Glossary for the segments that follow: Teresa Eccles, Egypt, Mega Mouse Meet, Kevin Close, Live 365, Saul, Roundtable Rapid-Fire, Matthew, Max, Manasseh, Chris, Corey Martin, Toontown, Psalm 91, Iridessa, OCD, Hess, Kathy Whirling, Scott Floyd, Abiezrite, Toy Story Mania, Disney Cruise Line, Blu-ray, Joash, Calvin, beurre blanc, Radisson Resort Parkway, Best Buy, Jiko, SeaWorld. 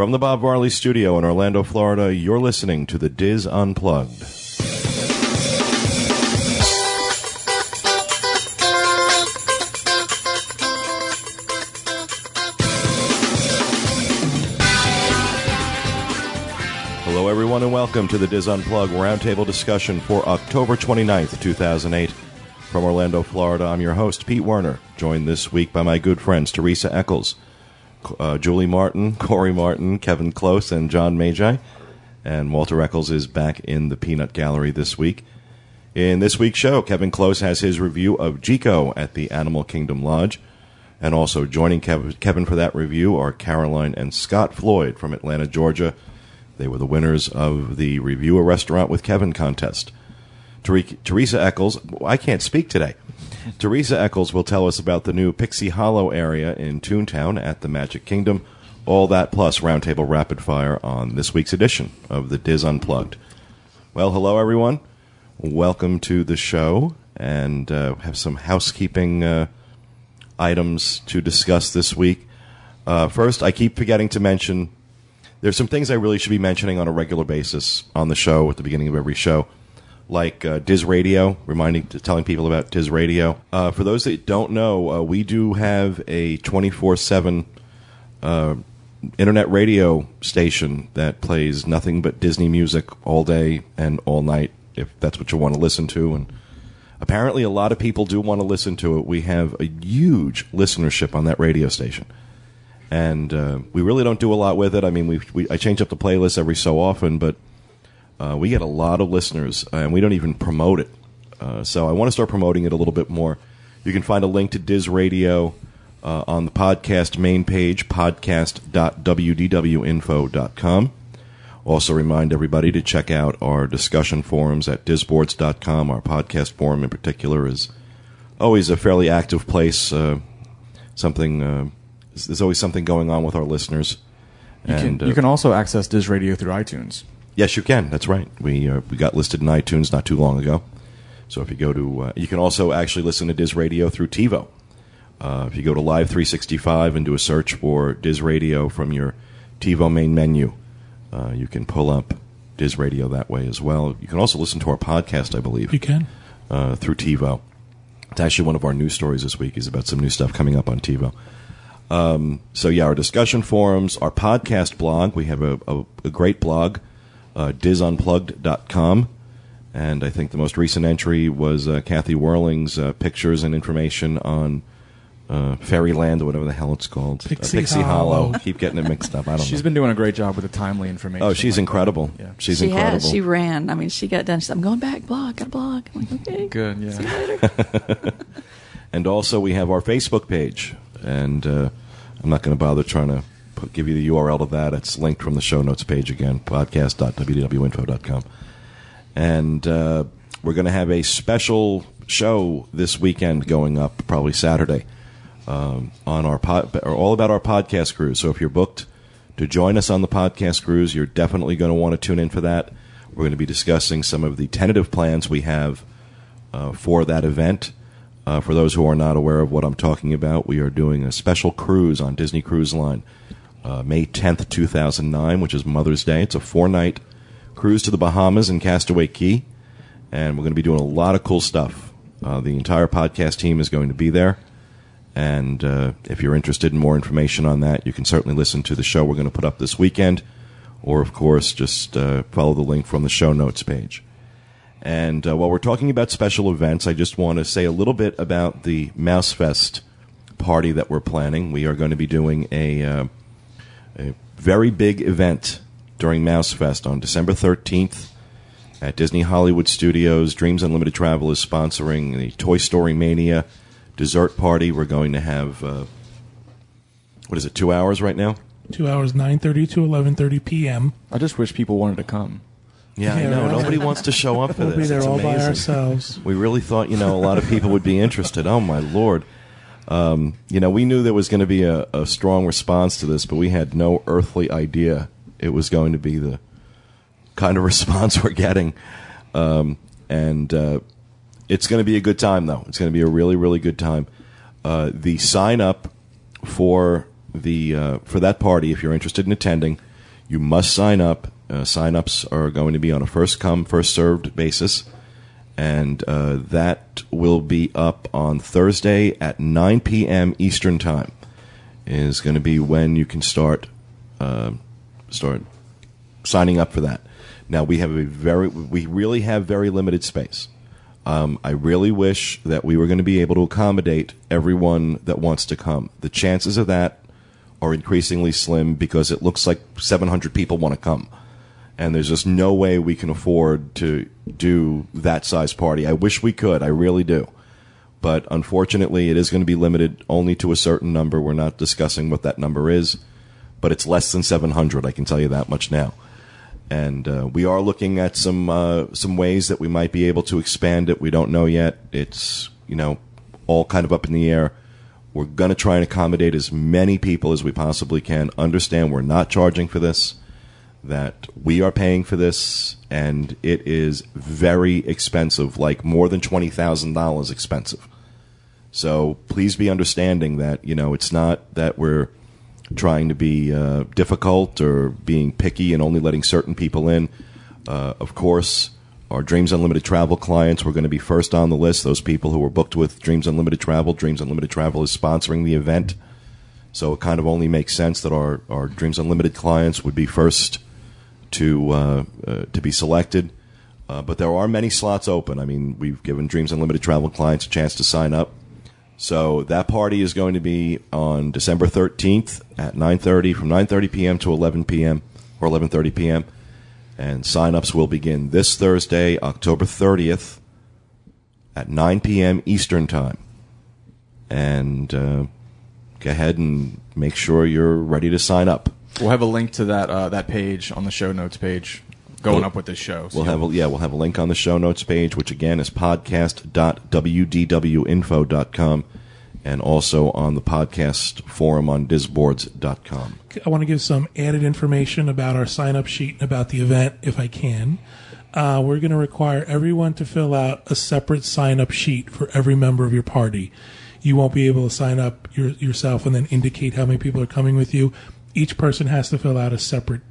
From the Bob Varley Studio in Orlando, Florida, you're listening to the Diz Unplugged. Hello, everyone, and welcome to the Diz Unplugged roundtable discussion for October 29th, 2008. From Orlando, Florida, I'm your host, Pete Werner, joined this week by my good friends Teresa Eccles, Julie Martin, Corey Martin, Kevin Close, and John Magi. And Walter Eccles is back in the Peanut Gallery this week. In this week's show, Kevin Close has his review of Jiko at the Animal Kingdom Lodge. And also joining Kevin for that review are Caroline and Scott Floyd from Atlanta, Georgia. They were the winners of the Review a Restaurant with Kevin contest. Teresa Eccles, I can't speak today. Teresa Eccles will tell us about the new Pixie Hollow area in Toontown at the Magic Kingdom. All that plus Roundtable Rapid Fire on this week's edition of the Diz Unplugged. Well, hello, everyone. Welcome to the show, and have some housekeeping items to discuss this week. First, I keep forgetting to mention there's some things I really should be mentioning on a regular basis on the show at the beginning of every show. Like DIS Radio, telling people about DIS Radio. For those that don't know, we do have a 24/7 internet radio station that plays nothing but Disney music all day and all night, if that's what you want to listen to. And apparently a lot of people do want to listen to it. We have a huge listenership on that radio station. And we really don't do a lot with it. I mean, I change up the playlist every so often, but we get a lot of listeners, and we don't even promote it. So I want to start promoting it a little bit more. You can find a link to DIS Radio on the podcast main page, podcast.wdwinfo.com. Also remind everybody to check out our discussion forums at disboards.com. Our podcast forum in particular is always a fairly active place. There's always something going on with our listeners. You can also access DIS Radio through iTunes. Yes, you can. That's right. We got listed in iTunes not too long ago. So if you go to... you can also actually listen to DIS Radio through TiVo. If you go to Live 365 and do a search for DIS Radio from your TiVo main menu, you can pull up DIS Radio that way as well. You can also listen to our podcast, I believe. You can. Through TiVo. It's actually one of our news stories this week is about some new stuff coming up on TiVo. Our discussion forums, our podcast blog. We have a great blog. disunplugged.com, and I think the most recent entry was Kathy Whirling's pictures and information on Fairyland, or whatever the hell it's called. Pixie Hollow. Keep getting it mixed up. She's been doing a great job with the timely information. Oh, she's incredible. Yeah. She incredible. She has. She ran. I mean, she got done. She said, I'm going back. Got a blog. I'm like, okay. Good, yeah. See you later. And also, we have our Facebook page, and I'm not going to bother trying to give you the URL to that. It's linked from the show notes page again, podcast.wdwinfo.com. And we're going to have a special show this weekend going up, probably Saturday, on our all about our podcast cruise. So if you're booked to join us on the podcast cruise, you're definitely going to want to tune in for that. We're going to be discussing some of the tentative plans we have for that event. For those who are not aware of what I'm talking about, we are doing a special cruise on Disney Cruise Line. May 10th, 2009, which is Mother's Day. It's a 4-night cruise to the Bahamas and Castaway Cay, and we're going to be doing a lot of cool stuff. The entire podcast team is going to be there, and if you're interested in more information on that, you can certainly listen to the show we're going to put up this weekend, or, of course, just follow the link from the show notes page. And while we're talking about special events, I just want to say a little bit about the Mousefest party that we're planning. We are going to be doing a very big event during Mousefest on December 13th at Disney Hollywood Studios. Dreams Unlimited Travel is sponsoring the Toy Story Mania dessert party. We're going to have, 2 hours right now? 2 hours, 9:30 to 11:30 p.m. I just wish people wanted to come. Yeah, I know. Right? Nobody wants to show up for this. We'll be there by ourselves. We really thought, a lot of people would be interested. Oh, my Lord. We knew there was going to be a strong response to this, but we had no earthly idea it was going to be the kind of response we're getting. It's going to be a good time, though. It's going to be a really, really good time. The sign up for that party, if you're interested in attending, You must sign up. Sign-ups are going to be on a first-come, first-served basis. And that will be up on Thursday at 9 p.m. Eastern Time. Is going to be when you can start signing up for that. Now, we really have very limited space. I really wish that we were going to be able to accommodate everyone that wants to come. The chances of that are increasingly slim because it looks like 700 people want to come. And there's just no way we can afford to do that size party. I wish we could. I really do. But unfortunately, it is going to be limited only to a certain number. We're not discussing what that number is, but it's less than 700. I can tell you that much now. And we are looking at some ways that we might be able to expand it. We don't know yet. It's, all kind of up in the air. We're going to try and accommodate as many people as we possibly can. Understand we're not charging for this, that we are paying for this, and it is very expensive, like more than $20,000 expensive. So please be understanding that, it's not that we're trying to be difficult or being picky and only letting certain people in. Of course, our Dreams Unlimited Travel clients were going to be first on the list, those people who were booked with Dreams Unlimited Travel. Dreams Unlimited Travel is sponsoring the event, so it kind of only makes sense that our Dreams Unlimited clients would be first to be selected. But there are many slots open. I mean, we've given Dreams Unlimited Travel clients a chance to sign up. So that party is going to be on December 13th at 9:30, from 9:30 p.m. to 11 p.m. or 11:30 p.m. And sign-ups will begin this Thursday, October 30th at 9 p.m. Eastern Time. And go ahead and make sure you're ready to sign up. We'll have a link to that page on the show notes page going up with this show. So we'll have a link on the show notes page, which again is podcast.wdwinfo.com. And also on the podcast forum on disboards.com. I want to give some added information about our sign-up sheet and about the event, if I can. We're going to require everyone to fill out a separate sign-up sheet for every member of your party. You won't be able to sign up yourself and then indicate how many people are coming with you. Each person has to fill out a separate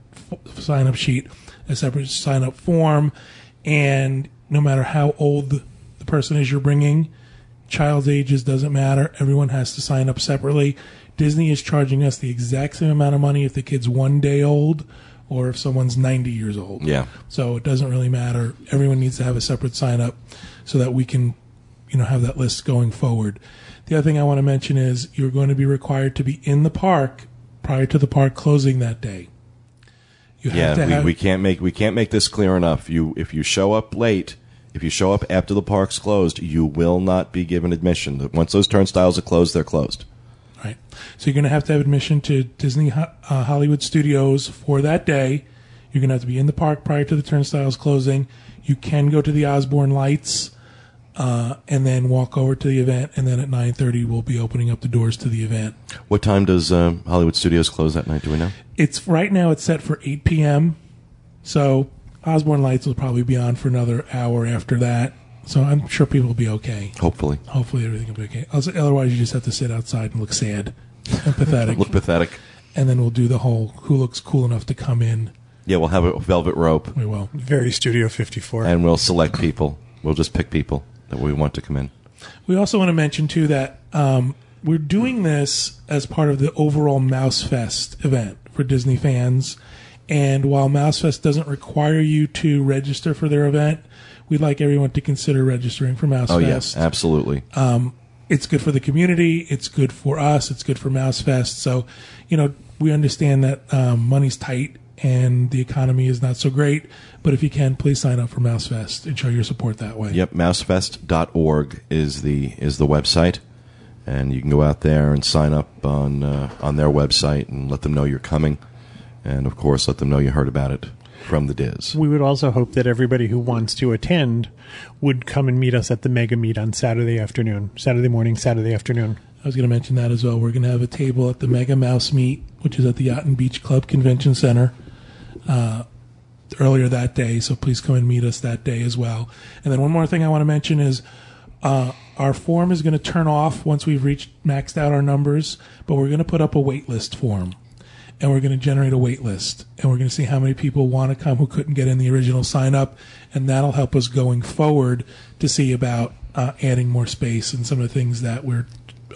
sign-up sheet, a separate sign-up form, and no matter how old the person is you're bringing, child's ages doesn't matter. Everyone has to sign up separately. Disney is charging us the exact same amount of money if the kid's 1 day old or if someone's 90 years old. Yeah. So it doesn't really matter. Everyone needs to have a separate sign up so that we can, have that list going forward. The other thing I want to mention is you're going to be required to be in the park prior to the park closing that day. We can't make this clear enough. If you show up late, if you show up after the park's closed, you will not be given admission. Once those turnstiles are closed, they're closed. All right. So you're going to have admission to Disney Hollywood Studios for that day. You're going to have to be in the park prior to the turnstiles closing. You can go to the Osborne Lights and then walk over to the event, and then at 9:30 we'll be opening up the doors to the event. What time does Hollywood Studios close that night? Do we know? Right now it's set for 8 p.m., so Osborne Lights will probably be on for another hour after that, so I'm sure people will be okay. Hopefully everything will be okay. Otherwise, you just have to sit outside and look sad and pathetic. And then we'll do the whole who looks cool enough to come in. Yeah, we'll have a velvet rope. We will. Very Studio 54. And we'll select people. We'll just pick people that we want to come in. We also want to mention, too, that we're doing this as part of the overall Mousefest event for Disney fans. And while Mousefest doesn't require you to register for their event, we'd like everyone to consider registering for Mousefest. Oh, yes, absolutely. It's good for the community. It's good for us. It's good for Mousefest. So, we understand that money's tight and the economy is not so great. But if you can, please sign up for Mousefest and show your support that way. Yep, mousefest.org is the website. And you can go out there and sign up on their website and let them know you're coming. And, of course, let them know you heard about it from the Diz. We would also hope that everybody who wants to attend would come and meet us at the Mega Meet on Saturday afternoon. I was going to mention that as well. We're going to have a table at the Mega Mouse Meet, which is at the Yacht and Beach Club Convention Center earlier that day. So please come and meet us that day as well. And then one more thing I want to mention is our form is going to turn off once we've maxed out our numbers, but we're going to put up a wait list form. and we're going to generate a wait list, and we're going to see how many people want to come who couldn't get in the original sign up, and that'll help us going forward to see about adding more space and some of the things that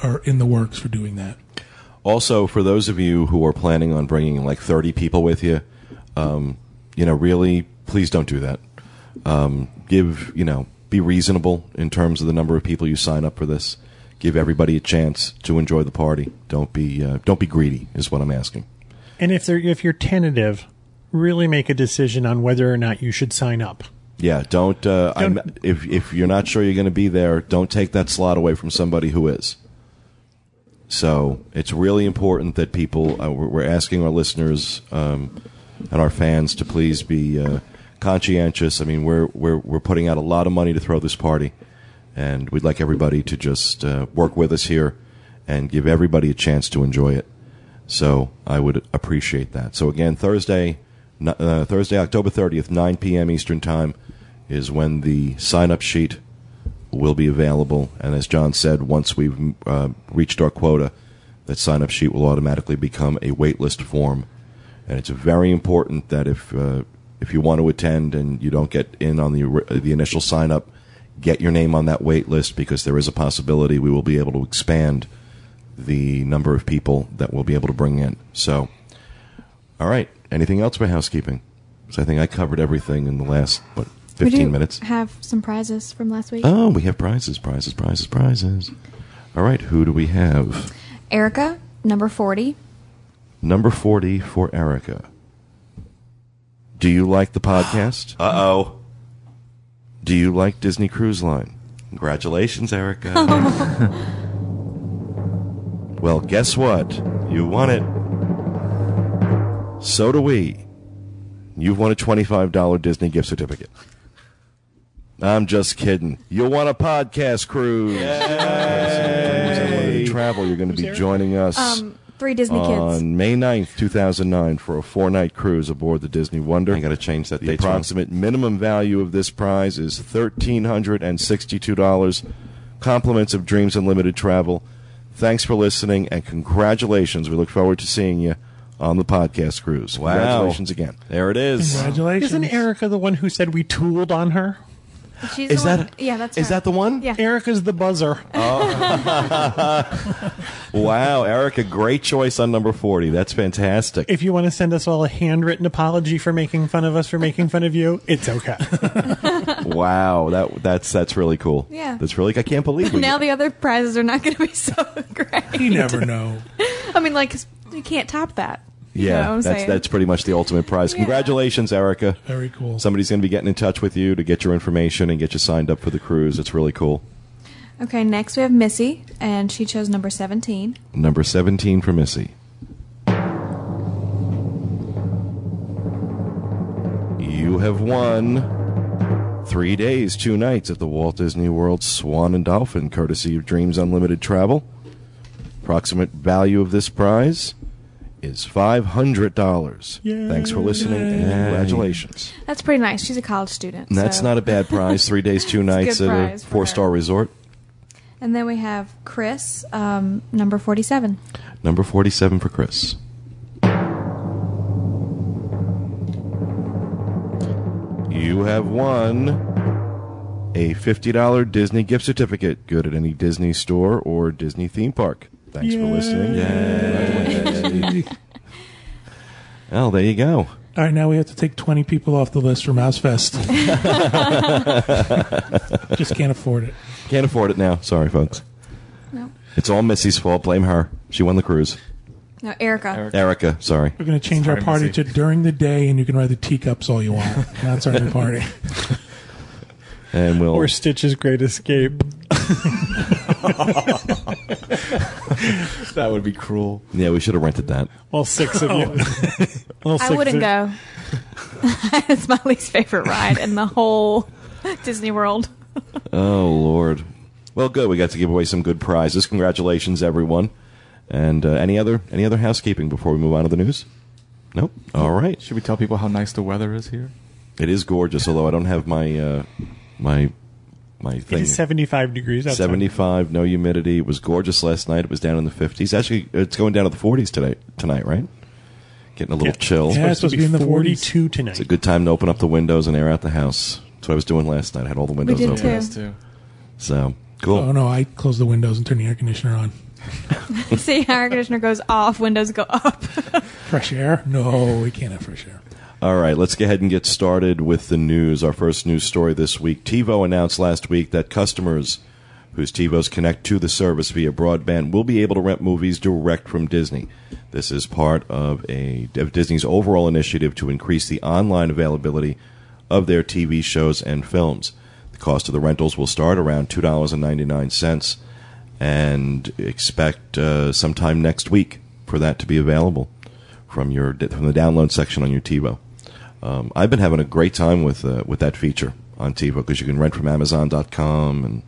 are in the works for doing that. Also, for those of you who are planning on bringing like 30 people with you, really, please don't do that. Be reasonable in terms of the number of people you sign up for this. Give everybody a chance to enjoy the party. Don't be greedy is what I'm asking. And if you're tentative, really make a decision on whether or not you should sign up. Yeah, if you're not sure you're going to be there, don't take that slot away from somebody who is. So it's really important that people, we're asking our listeners and our fans to please be conscientious. I mean, we're putting out a lot of money to throw this party, and we'd like everybody to just work with us here and give everybody a chance to enjoy it. So I would appreciate that. So again, Thursday, October 30th, 9 p.m. Eastern Time is when the sign-up sheet will be available. And as John said, once we've reached our quota, that sign-up sheet will automatically become a waitlist form. And it's very important that if you want to attend and you don't get in on the initial sign-up, get your name on that waitlist, because there is a possibility we will be able to expand the number of people that we'll be able to bring in. So, all right. Anything else for housekeeping? So I think I covered everything in the last, 15 minutes. We have some prizes from last week. Oh, we have prizes. All right, who do we have? Erica, number 40. Number 40 for Erica. Do you like the podcast? Uh-oh. Do you like Disney Cruise Line? Congratulations, Erica. Well, guess what? You won it. So do we. You've won a $25 Disney gift certificate. I'm just kidding. You'll want a podcast cruise. Yay! Travel. You're going to be joining us three Disney kids on May 9th, 2009 for a 4-night cruise aboard the Disney Wonder. I got to change that. The approximate minimum value of this prize is $1,362. Compliments of Dreams Unlimited Travel. Thanks for listening, and congratulations. We look forward to seeing you on the podcast cruise. Wow. Congratulations again. There it is. Congratulations. Isn't Erica the one who said we tooled on her? Is that the one? Yeah. Erica's the buzzer. Oh. Wow, Erica, great choice on number 40. That's fantastic. If you want to send us all a handwritten apology for making fun of us for making fun of you, it's okay. Wow, that's really cool. Yeah. That's really, I can't believe it. Now the other prizes are not going to be so great. You never know. I mean, like, you can't top that. Yeah, that's pretty much the ultimate prize. Yeah. Congratulations, Erica. Very cool. Somebody's going to be getting in touch with you to get your information and get you signed up for the cruise. It's really cool. Okay, next we have Missy, and she chose number 17. Number 17 for Missy. You have won 3 days, 2 nights at the Walt Disney World Swan and Dolphin, courtesy of Dreams Unlimited Travel. Approximate value of this prize is $500. Yay. Thanks for listening, and congratulations. That's pretty nice. She's a college student. And that's not a bad prize. 3 days, 2 nights at a 4-star resort. And then we have Chris, number 47. Number 47 for Chris. You have won a $50 Disney gift certificate, good at any Disney store or Disney theme park. Thanks for listening. Yay. Well, there you go. All right, now we have to take 20 people off the list for Mousefest. Just can't afford it. Can't afford it now. Sorry, folks. No. It's all Missy's fault. Blame her. She won the cruise. No, Erica, sorry. We're going to change our party to during the day, and you can ride the teacups all you want. That's our new party. And or Stitch's Great Escape. That would be cruel. Yeah, we should have rented that. All 6 of you. I wouldn't go. It's my least favorite ride in the whole Disney World. Oh, Lord. Well, good. We got to give away some good prizes. Congratulations, everyone. And any other housekeeping before we move on to the news? Nope. All right. Should we tell people how nice the weather is here? It is gorgeous, although I don't have my my thing. It is 75 degrees outside. 75, no humidity. It was gorgeous last night. It was down in the 50s. Actually, it's going down to the 40s tonight, right? Getting a little chill. Yeah, it's supposed to be in the 42 tonight. It's a good time to open up the windows and air out the house. That's what I was doing last night. I had all the windows open. Too. So, cool. Oh, no, I closed the windows and turned the air conditioner on. See, air conditioner goes off, windows go up. Fresh air? No, we can't have fresh air. All right, let's go ahead and get started with the news. Our first news story this week. TiVo announced last week that customers whose TiVos connect to the service via broadband will be able to rent movies direct from Disney. This is part of Disney's overall initiative to increase the online availability of their TV shows and films. The cost of the rentals will start around $2.99 and expect sometime next week for that to be available from the download section on your TiVo. I've been having a great time with that feature on TiVo because you can rent from Amazon.com and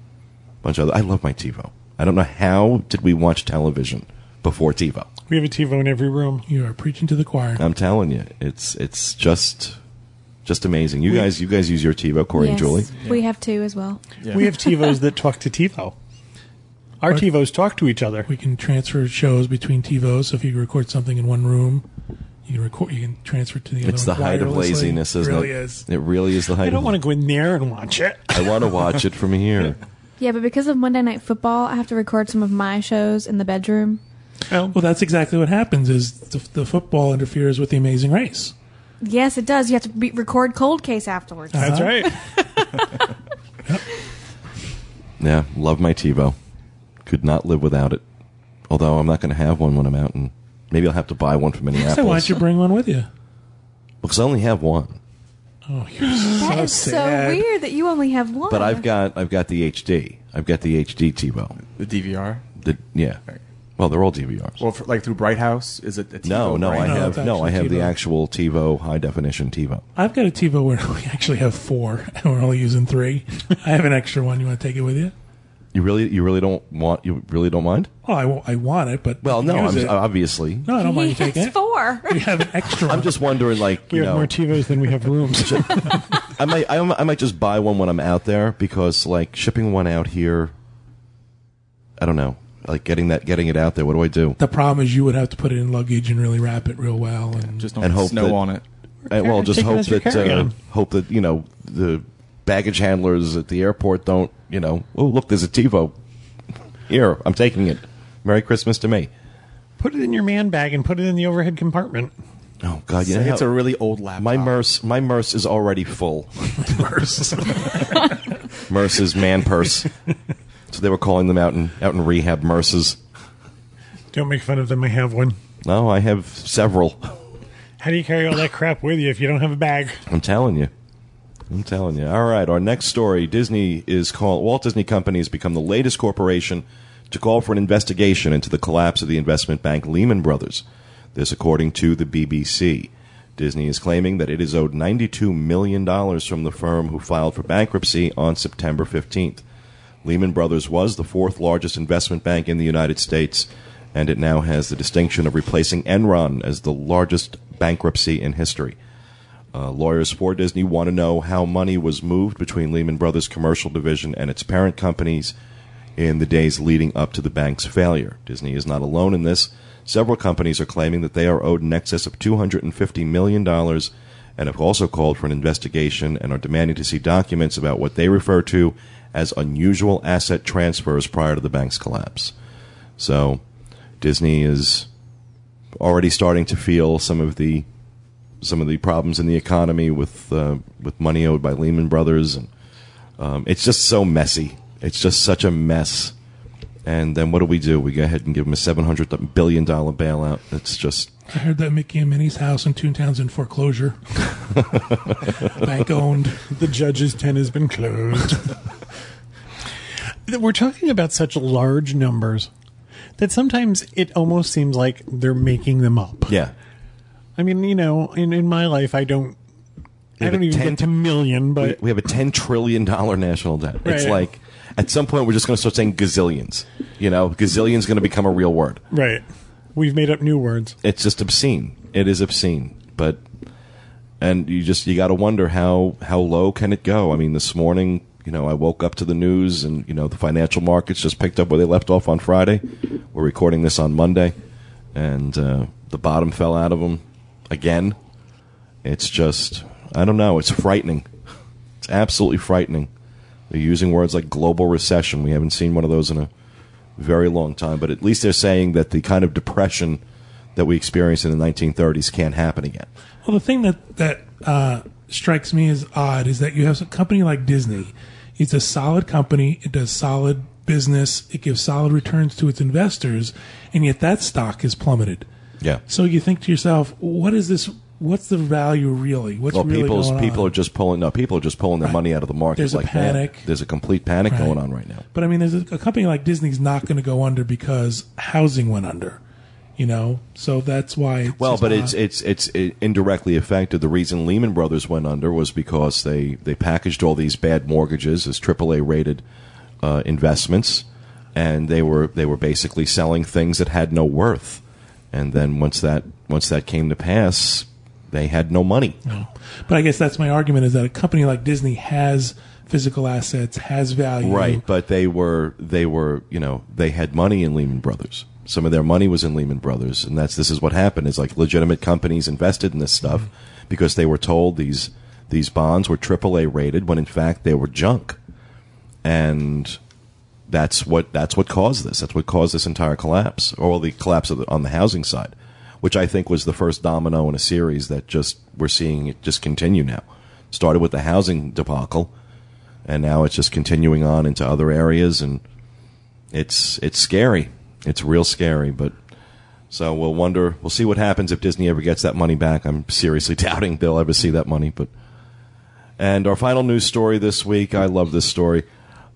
I love my TiVo. I don't know how did we watch television before TiVo. We have a TiVo in every room. You are preaching to the choir. I'm telling you, it's just amazing. You guys use your TiVo, Corey and Julie. Yeah. We have two as well. Yeah. We have TiVos that talk to TiVo. Our TiVos talk to each other. We can transfer shows between TiVos. So if you record something in one room, you can transfer to the other. It's the height of laziness, isn't it? It really is the height. I don't want to go in there and watch it. I want to watch it from here. Yeah, but because of Monday Night Football, I have to record some of my shows in the bedroom. Well, that's exactly what happens is the football interferes with The Amazing Race. Yes, it does. You have to record Cold Case afterwards. That's right. Yep. Yeah, love my TiVo. Could not live without it. Although I'm not going to have one when I'm out, and maybe I'll have to buy one from Minneapolis. So why don't you bring one with you? Because I only have one. Oh, you're that is sad. So weird that you only have one. But I've got the HD. I've got the HD TiVo. The DVR. Yeah. Well, they're all DVRs. Well, like through Bright House, is it a TiVo? I have the actual TiVo, high definition TiVo. I've got a TiVo where we actually have four, and we're only using three. I have an extra one. You want to take it with you? You really don't mind? Oh, I want it, but obviously. No, I don't mind you taking it. It's four. We have an extra. I'm just wondering, like, we have more TiVos than we have rooms. I might just buy one when I'm out there because, like, shipping one out here, I don't know, like getting it out there. What do I do? The problem is you would have to put it in luggage and really wrap it real well, and just don't hope snow on it. Well, just hope that the baggage handlers at the airport don't, oh, look, there's a TiVo. Here, I'm taking it. Merry Christmas to me. Put it in your man bag and put it in the overhead compartment. Oh, God. You know, it's a really old laptop. My MERS is already full. MERS is man purse. So they were calling them out in rehab MERSs. Don't make fun of them. I have one. No, I have several. How do you carry all that crap with you if you don't have a bag? I'm telling you. All right, our next story. Walt Disney Company has become the latest corporation to call for an investigation into the collapse of the investment bank Lehman Brothers. This according to the BBC. Disney is claiming that it is owed $92 million from the firm who filed for bankruptcy on September 15th. Lehman Brothers was the fourth largest investment bank in the United States, and it now has the distinction of replacing Enron as the largest bankruptcy in history. Lawyers for Disney want to know how money was moved between Lehman Brothers' commercial division and its parent companies in the days leading up to the bank's failure. Disney is not alone in this. Several companies are claiming that they are owed in excess of $250 million and have also called for an investigation and are demanding to see documents about what they refer to as unusual asset transfers prior to the bank's collapse. So Disney is already starting to feel some of the problems in the economy with money owed by Lehman Brothers, and it's just so messy. It's just such a mess. And then what do? We go ahead and give them a $700 billion bailout. It's just. I heard that Mickey and Minnie's house in Toontown's in foreclosure. Bank owned. The judge's tent has been closed. We're talking about such large numbers that sometimes it almost seems like they're making them up. Yeah. I mean, in my life, I don't even get to million, but... We have a $10 trillion national debt. Right. It's like, at some point, we're just going to start saying gazillions. Gazillion's going to become a real word. Right. We've made up new words. It's just obscene. It is obscene. But, and you got to wonder how low can it go? I mean, this morning, I woke up to the news and, the financial markets just picked up where they left off on Friday. We're recording this on Monday, and the bottom fell out of them. again. It's just, I don't know, it's frightening. It's absolutely frightening. They're using words like global recession. We haven't seen one of those in a very long time, but at least they're saying that the kind of depression that we experienced in the 1930s can't happen again. Well, the thing that strikes me as odd is that you have a company like Disney. It's a solid company. It does solid business. It gives solid returns to its investors, and yet that stock is plummeted. Yeah. So you think to yourself, what is this? What's the value really? What's really going on? People are just pulling. No, people are just pulling their money out of the market. There's a panic. There's a complete panic going on right now. But I mean, there's a company like Disney's not going to go under because housing went under. You know, so that's why. It's indirectly affected. The reason Lehman Brothers went under was because they packaged all these bad mortgages as AAA rated investments, and they were basically selling things that had no worth. And then once that came to pass, they had no money. No. But I guess that's my argument: is that a company like Disney has physical assets, has value, right? But they were they had money in Lehman Brothers. Some of their money was in Lehman Brothers, and this is what happened. Is like legitimate companies invested in this stuff because they were told these bonds were AAA rated when in fact they were junk, and that's what caused this. That's what caused this entire collapse, or the collapse on the housing side, which I think was the first domino in a series that just we're seeing it just continue now. Started with the housing debacle, and now it's just continuing on into other areas, and it's scary. It's real scary, but so we'll see what happens if Disney ever gets that money back. I'm seriously doubting they'll ever see that money. And our final news story this week, I love this story.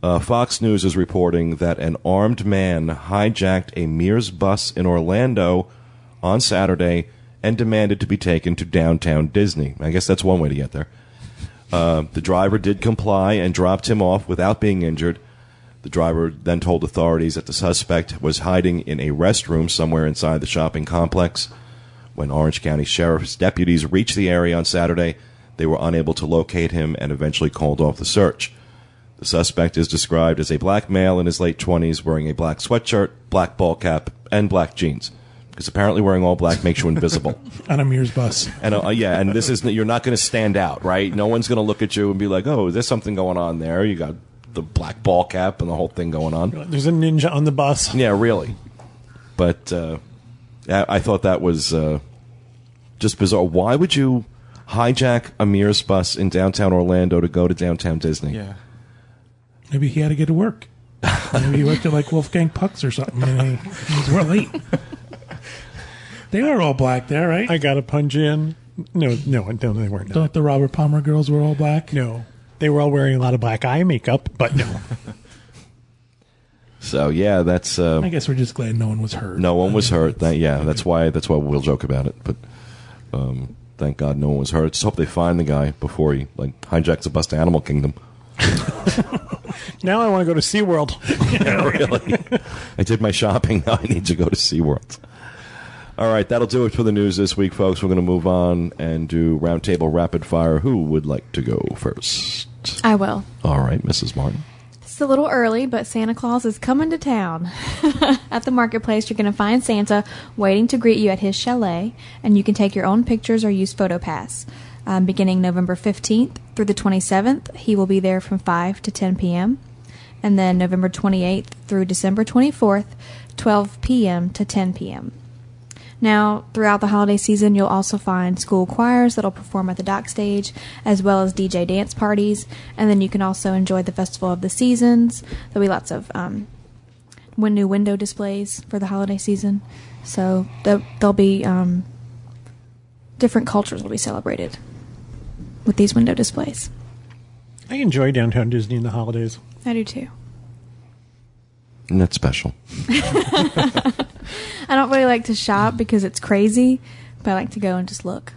Fox News is reporting that an armed man hijacked a Mears bus in Orlando on Saturday and demanded to be taken to Downtown Disney. I guess that's one way to get there. The driver did comply and dropped him off without being injured. The driver then told authorities that the suspect was hiding in a restroom somewhere inside the shopping complex. When Orange County Sheriff's deputies reached the area on Saturday, they were unable to locate him and eventually called off the search. The suspect is described as a black male in his late 20s wearing a black sweatshirt, black ball cap, and black jeans. Because apparently wearing all black makes you invisible. On a Mears bus. And this is, you're not going to stand out, right? No one's going to look at you and be like, oh, there's something going on there. You got the black ball cap and the whole thing going on. There's a ninja on the bus. Yeah, really. But I thought that was just bizarre. Why would you hijack a Mears bus in downtown Orlando to go to Downtown Disney? Yeah. Maybe he had to get to work. Maybe he worked at like Wolfgang Puck's or something. We're late. They are all black there, right? I got to punch in. No, they weren't. Thought the Robert Palmer girls were all black? No. They were all wearing a lot of black eye makeup, but no. So yeah, that's. I guess we're just glad no one was hurt. No one was hurt. That's why we'll joke about it. But thank God no one was hurt. Just hope they find the guy before he hijacks a bus to Animal Kingdom. Now I want to go to SeaWorld. Yeah, really. I did my shopping. Now I need to go to SeaWorld. All right, that'll do it for the news this week, folks. We're going to move on and do Roundtable Rapid Fire. Who would like to go first? I will. All right, Mrs. Martin. It's a little early, but Santa Claus is coming to town. At the marketplace, you're going to find Santa waiting to greet you at his chalet, and you can take your own pictures or use PhotoPass. Beginning November 15th through the 27th, he will be there from 5 to 10 p.m., and then November 28th through December 24th, 12 p.m. to 10 p.m. Now, throughout the holiday season, you'll also find school choirs that'll perform at the dock stage, as well as DJ dance parties. And then you can also enjoy the Festival of the Seasons. There'll be lots of new window displays for the holiday season. So there'll be different cultures will be celebrated with these window displays. I enjoy Downtown Disney in the holidays. I do too. And that's special. I don't really like to shop because it's crazy, but I like to go and just look.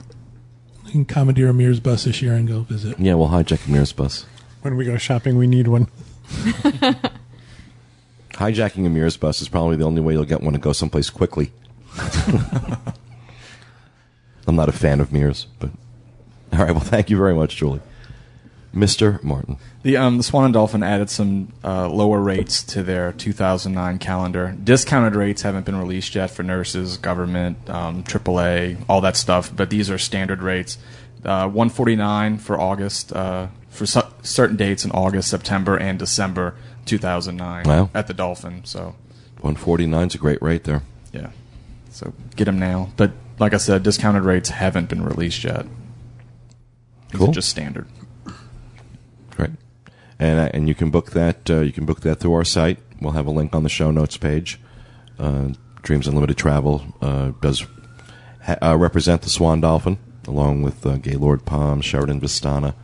You can commandeer a Mears bus this year and go visit. Yeah, we'll hijack a Mears bus. When we go shopping, we need one. Hijacking a Mears bus is probably the only way you'll get one to go someplace quickly. I'm not a fan of Mears, but all right. Well, thank you very much, Julie. Mr. Martin. The Swan and Dolphin added some lower rates to their 2009 calendar. Discounted rates haven't been released yet for nurses, government, AAA, all that stuff, but these are standard rates. $149 for August, for certain dates in August, September, and December 2009 at the Dolphin. So $149 is a great rate there. Yeah. So get them now. But like I said, discounted rates haven't been released yet. Cool. It's just standard. Right, and you can book that. You can book that through our site. We'll have a link on the show notes page. Dreams Unlimited Travel does represent the Swan Dolphin, along with Gaylord Palms, Sheraton Vistana,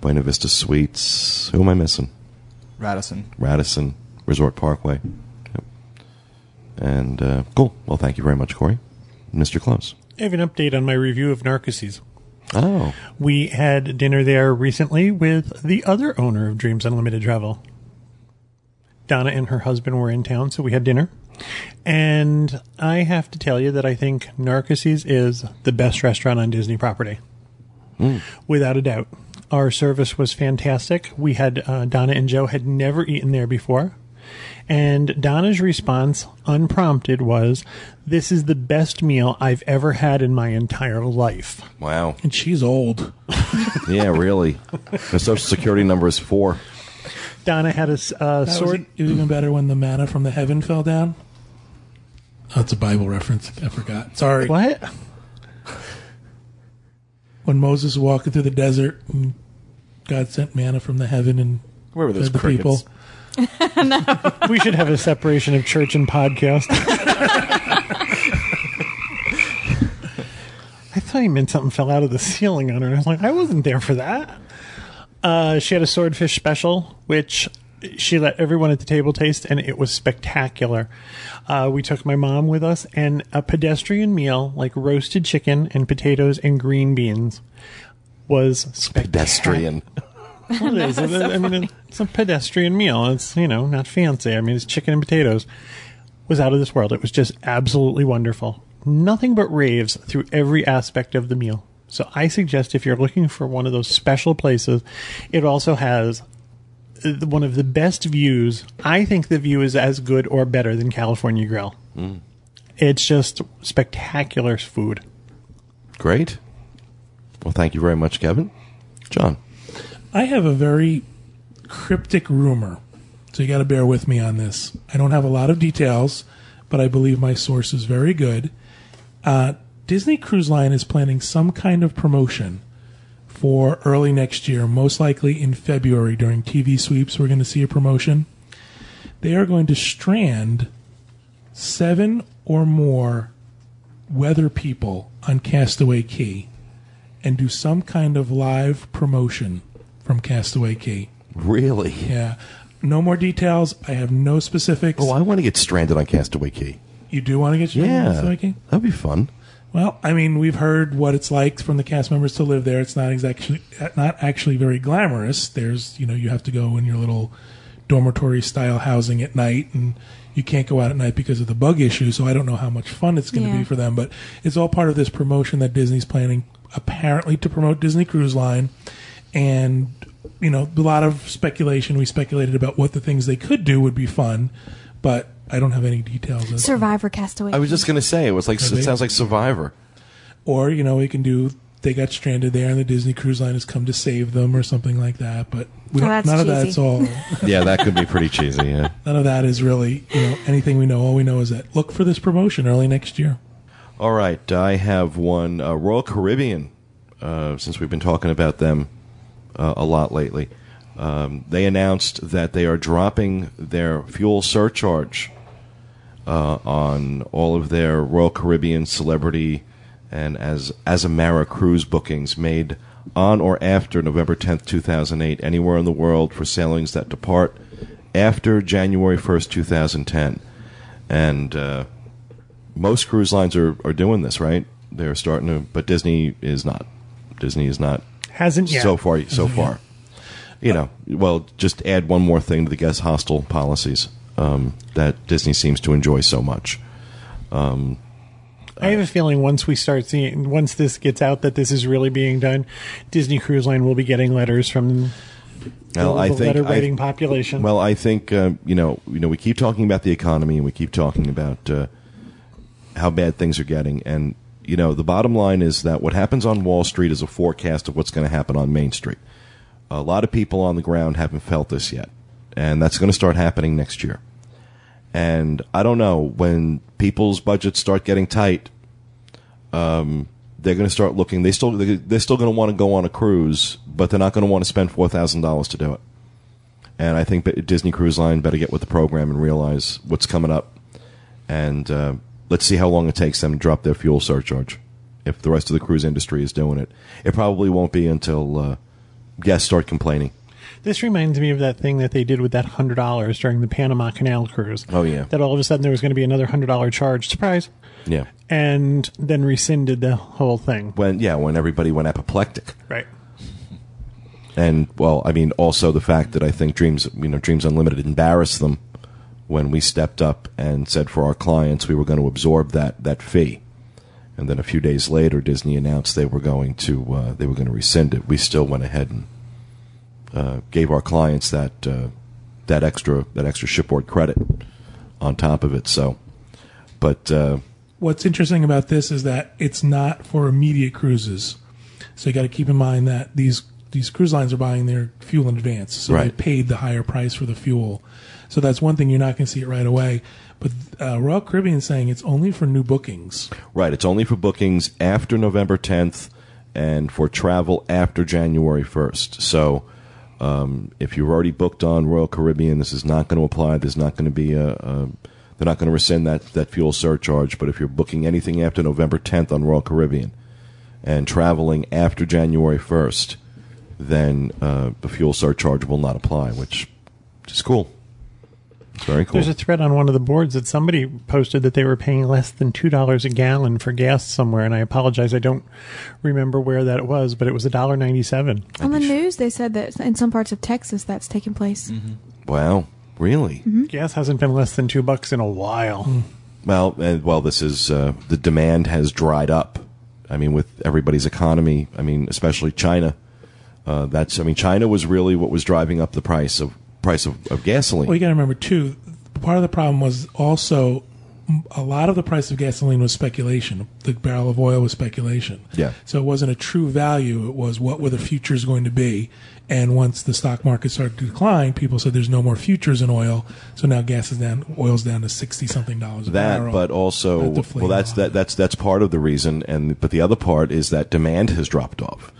Buena Vista Suites. Who am I missing? Radisson Resort Parkway. Yep. And cool. Well, thank you very much, Corey, Mr. Close. I have an update on my review of Narcoossee's. Oh. We had dinner there recently with the other owner of Dreams Unlimited Travel. Donna and her husband were in town, so we had dinner. And I have to tell you that I think Narcoossee's is the best restaurant on Disney property. Mm. Without a doubt. Our service was fantastic. We had Donna and Joe had never eaten there before. And Donna's response, unprompted, was, "This is the best meal I've ever had in my entire life." Wow. And she's old. Yeah, really. Her social security number is 4. Donna had a sword. It was even better when the manna from the heaven fell down. Oh, it's a Bible reference. I forgot. Sorry. What? When Moses walked through the desert, and God sent manna from the heaven and where were those the people. No. We should have a separation of church and podcast. I thought he meant something fell out of the ceiling on her. I was like, I wasn't there for that. She had a swordfish special, which she let everyone at the table taste, and it was spectacular. We took my mom with us, and a pedestrian meal, like roasted chicken and potatoes and green beans, was pedestrian. What it is. It's a pedestrian meal. It's, not fancy. It's chicken and potatoes. It was out of this world. It was just absolutely wonderful. Nothing but raves through every aspect of the meal. So I suggest if you're looking for one of those special places, it also has one of the best views. I think the view is as good or better than California Grill. Mm. It's just spectacular food. Great. Well, thank you very much, Kevin. John. I have a very cryptic rumor, so you got to bear with me on this. I don't have a lot of details, but I believe my source is very good. Disney Cruise Line is planning some kind of promotion for early next year, most likely in February during TV sweeps. We're going to see a promotion. They are going to strand 7 or more weather people on Castaway Cay and do some kind of live promotion from Castaway Cay. Really? Yeah. No more details. I have no specifics. Oh, I want to get stranded on Castaway Cay. You do want to get stranded on Castaway Cay? That'd be fun. Well, we've heard what it's like from the cast members to live there. It's not actually very glamorous. There's, you have to go in your little dormitory-style housing at night, and you can't go out at night because of the bug issue, so I don't know how much fun it's going to be for them. But it's all part of this promotion that Disney's planning, apparently, to promote Disney Cruise Line. And, a lot of speculation. We speculated about what the things they could do would be fun, but I don't have any details. Survivor Castaway. I was just going to say, it sounds like Survivor. Or, we can do, they got stranded there and the Disney Cruise Line has come to save them or something like that. But none of that's all. Yeah, that could be pretty cheesy, yeah. None of that is really, anything we know. All we know is that look for this promotion early next year. All right. I have one, Royal Caribbean, since we've been talking about them a lot lately. They announced that they are dropping their fuel surcharge on all of their Royal Caribbean celebrity and Azamara cruise bookings made on or after November 10th, 2008, anywhere in the world for sailings that depart after January 1st, 2010. And most cruise lines are doing this, right? They're starting to, but Disney is not. Disney is not. Hasn't yet. So far. Just add one more thing to the guest hostel policies that Disney seems to enjoy so much. I have a feeling once we start seeing, once this gets out that this is really being done, Disney Cruise Line will be getting letters from the letter-writing population. Well, I think we keep talking about the economy and we keep talking about how bad things are getting, and the bottom line is that what happens on Wall Street is a forecast of what's going to happen on Main Street. A lot of people on the ground haven't felt this yet, and that's going to start happening next year. And I don't know, when people's budgets start getting tight, they're going to start looking. They're still going to want to go on a cruise, but they're not going to want to spend $4,000 to do it. And I think that Disney Cruise Line better get with the program and realize what's coming up. And let's see how long it takes them to drop their fuel surcharge if the rest of the cruise industry is doing it. It probably won't be until guests start complaining. This reminds me of that thing that they did with that $100 during the Panama Canal cruise. Oh, yeah. That all of a sudden there was going to be another $100 charge. Surprise. Yeah. And then rescinded the whole thing. When everybody went apoplectic. Right. And, well, I mean, also the fact that I think Dreams Unlimited embarrassed them when we stepped up and said for our clients we were going to absorb that fee. And then a few days later, Disney announced they were going to rescind it. We still went ahead and gave our clients that extra shipboard credit on top of it. So, but what's interesting about this is that it's not for immediate cruises. So you got to keep in mind that these cruise lines are buying their fuel in advance, so They paid the higher price for the fuel. So that's one thing, you're not going to see it right away. But Royal Caribbean is saying it's only for new bookings. Right, it's only for bookings after November 10th and for travel after January 1st. So if you're already booked on Royal Caribbean, this is not going to apply. There's not going to be they're not going to rescind that fuel surcharge. But if you're booking anything after November 10th on Royal Caribbean and traveling after January 1st, then the fuel surcharge will not apply, which is cool. It's very cool. There's a thread on one of the boards that somebody posted that they were paying less than $2 a gallon for gas somewhere, and I apologize, I don't remember where that was, but it was $1.97. On the news, they said that in some parts of Texas that's taking place. Mm-hmm. Wow, really? Mm-hmm. Gas hasn't been less than $2 in a while. Mm. Well, this is the demand has dried up. I mean, with everybody's economy, I mean, especially China. China was really what was driving up the price of gasoline. Well, you got to remember, too, part of the problem was also a lot of the price of gasoline was speculation. The barrel of oil was speculation. Yeah. So it wasn't a true value. It was what were the futures going to be. And once the stock market started to decline, people said there's no more futures in oil. So now gas is down, oil's down to $60-something a barrel. That, but also, well, that's part of the reason. But the other part is that demand has dropped off.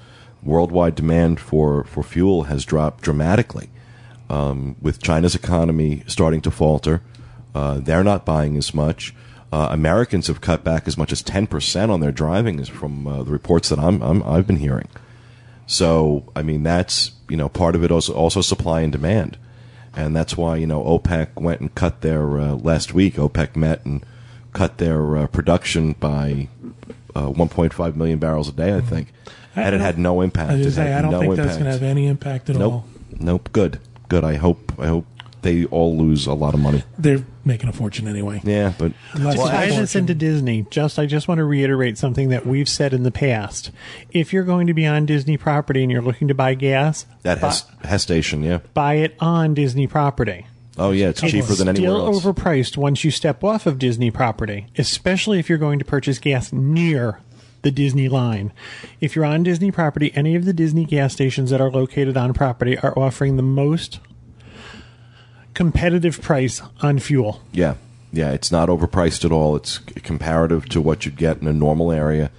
Worldwide demand for fuel has dropped dramatically. With China's economy starting to falter, they're not buying as much. Americans have cut back as much as 10% on their driving, is from the reports that I've been hearing. So, I mean, that's part of it, also supply and demand, and that's why OPEC went and cut their last week. OPEC met and cut their production by 1.5 million barrels a day, I think, and it had no impact. I don't think that's going to have any impact at all. Nope. Good. I hope they all lose a lot of money. They're making a fortune anyway. Yeah, but guidance into Disney. I just want to reiterate something that we've said in the past. If you're going to be on Disney property and you're looking to buy gas, Hess Station, yeah, buy it on Disney property. Oh yeah, it's cheaper than anywhere else. It's still overpriced once you step off of Disney property, especially if you're going to purchase gas near the Disney line. If you're on Disney property, any of the Disney gas stations that are located on property are offering the most competitive price on fuel. Yeah, it's not overpriced at all. It's comparative to what you'd get in a normal area,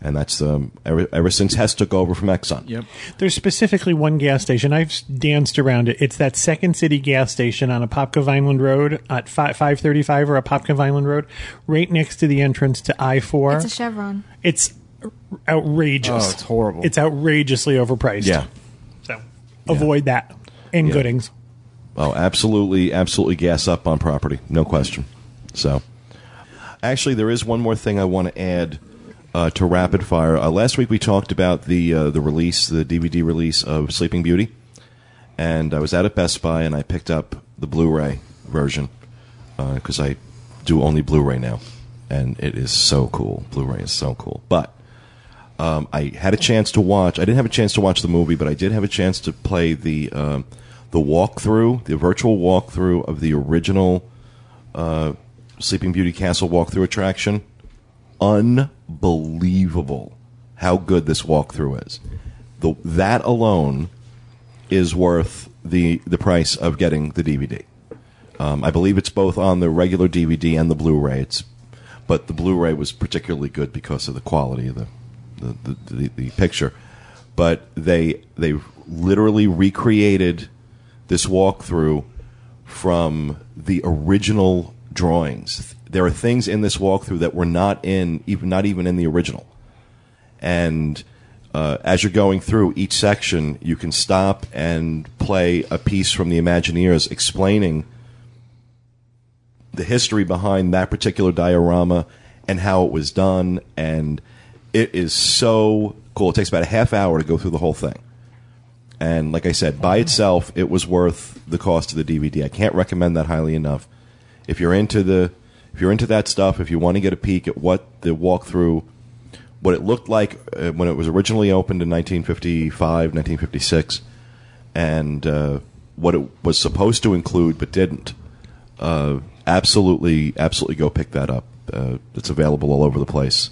and that's ever since Hess took over from Exxon. Yep. There's specifically one gas station. I've danced around it. It's that Second City gas station on Apopka Vineland Road at 535 or Apopka Vineland Road, right next to the entrance to I-4. It's a Chevron. It's outrageous. Oh, it's horrible. It's outrageously overpriced. Yeah. So avoid that in Goodings. Oh, absolutely, absolutely gas up on property. No question. So actually, there is one more thing I want to add. To rapid fire. Last week we talked about the DVD release of Sleeping Beauty, and I was out at Best Buy and I picked up the Blu-ray version because I do only Blu-ray now, and it is so cool. Blu-ray is so cool. But I had a chance to watch. I didn't have a chance to watch the movie, but I did have a chance to play the walkthrough, the virtual walkthrough of the original Sleeping Beauty Castle walkthrough attraction. Unbelievable how good this walkthrough is. That alone is worth the price of getting the DVD. I believe it's both on the regular DVD and the Blu-ray. But the Blu-ray was particularly good because of the quality of the picture. But they've literally recreated this walkthrough from the original drawings. There are things in this walkthrough that were not even in the original. And as you're going through each section, you can stop and play a piece from the Imagineers explaining the history behind that particular diorama and how it was done, and it is so cool. It takes about a half hour to go through the whole thing. And like I said, by itself, it was worth the cost of the DVD. I can't recommend that highly enough. If you're into that stuff, if you want to get a peek at what the walkthrough, what it looked like when it was originally opened in 1955, 1956, and what it was supposed to include but didn't, absolutely go pick that up. It's available all over the place.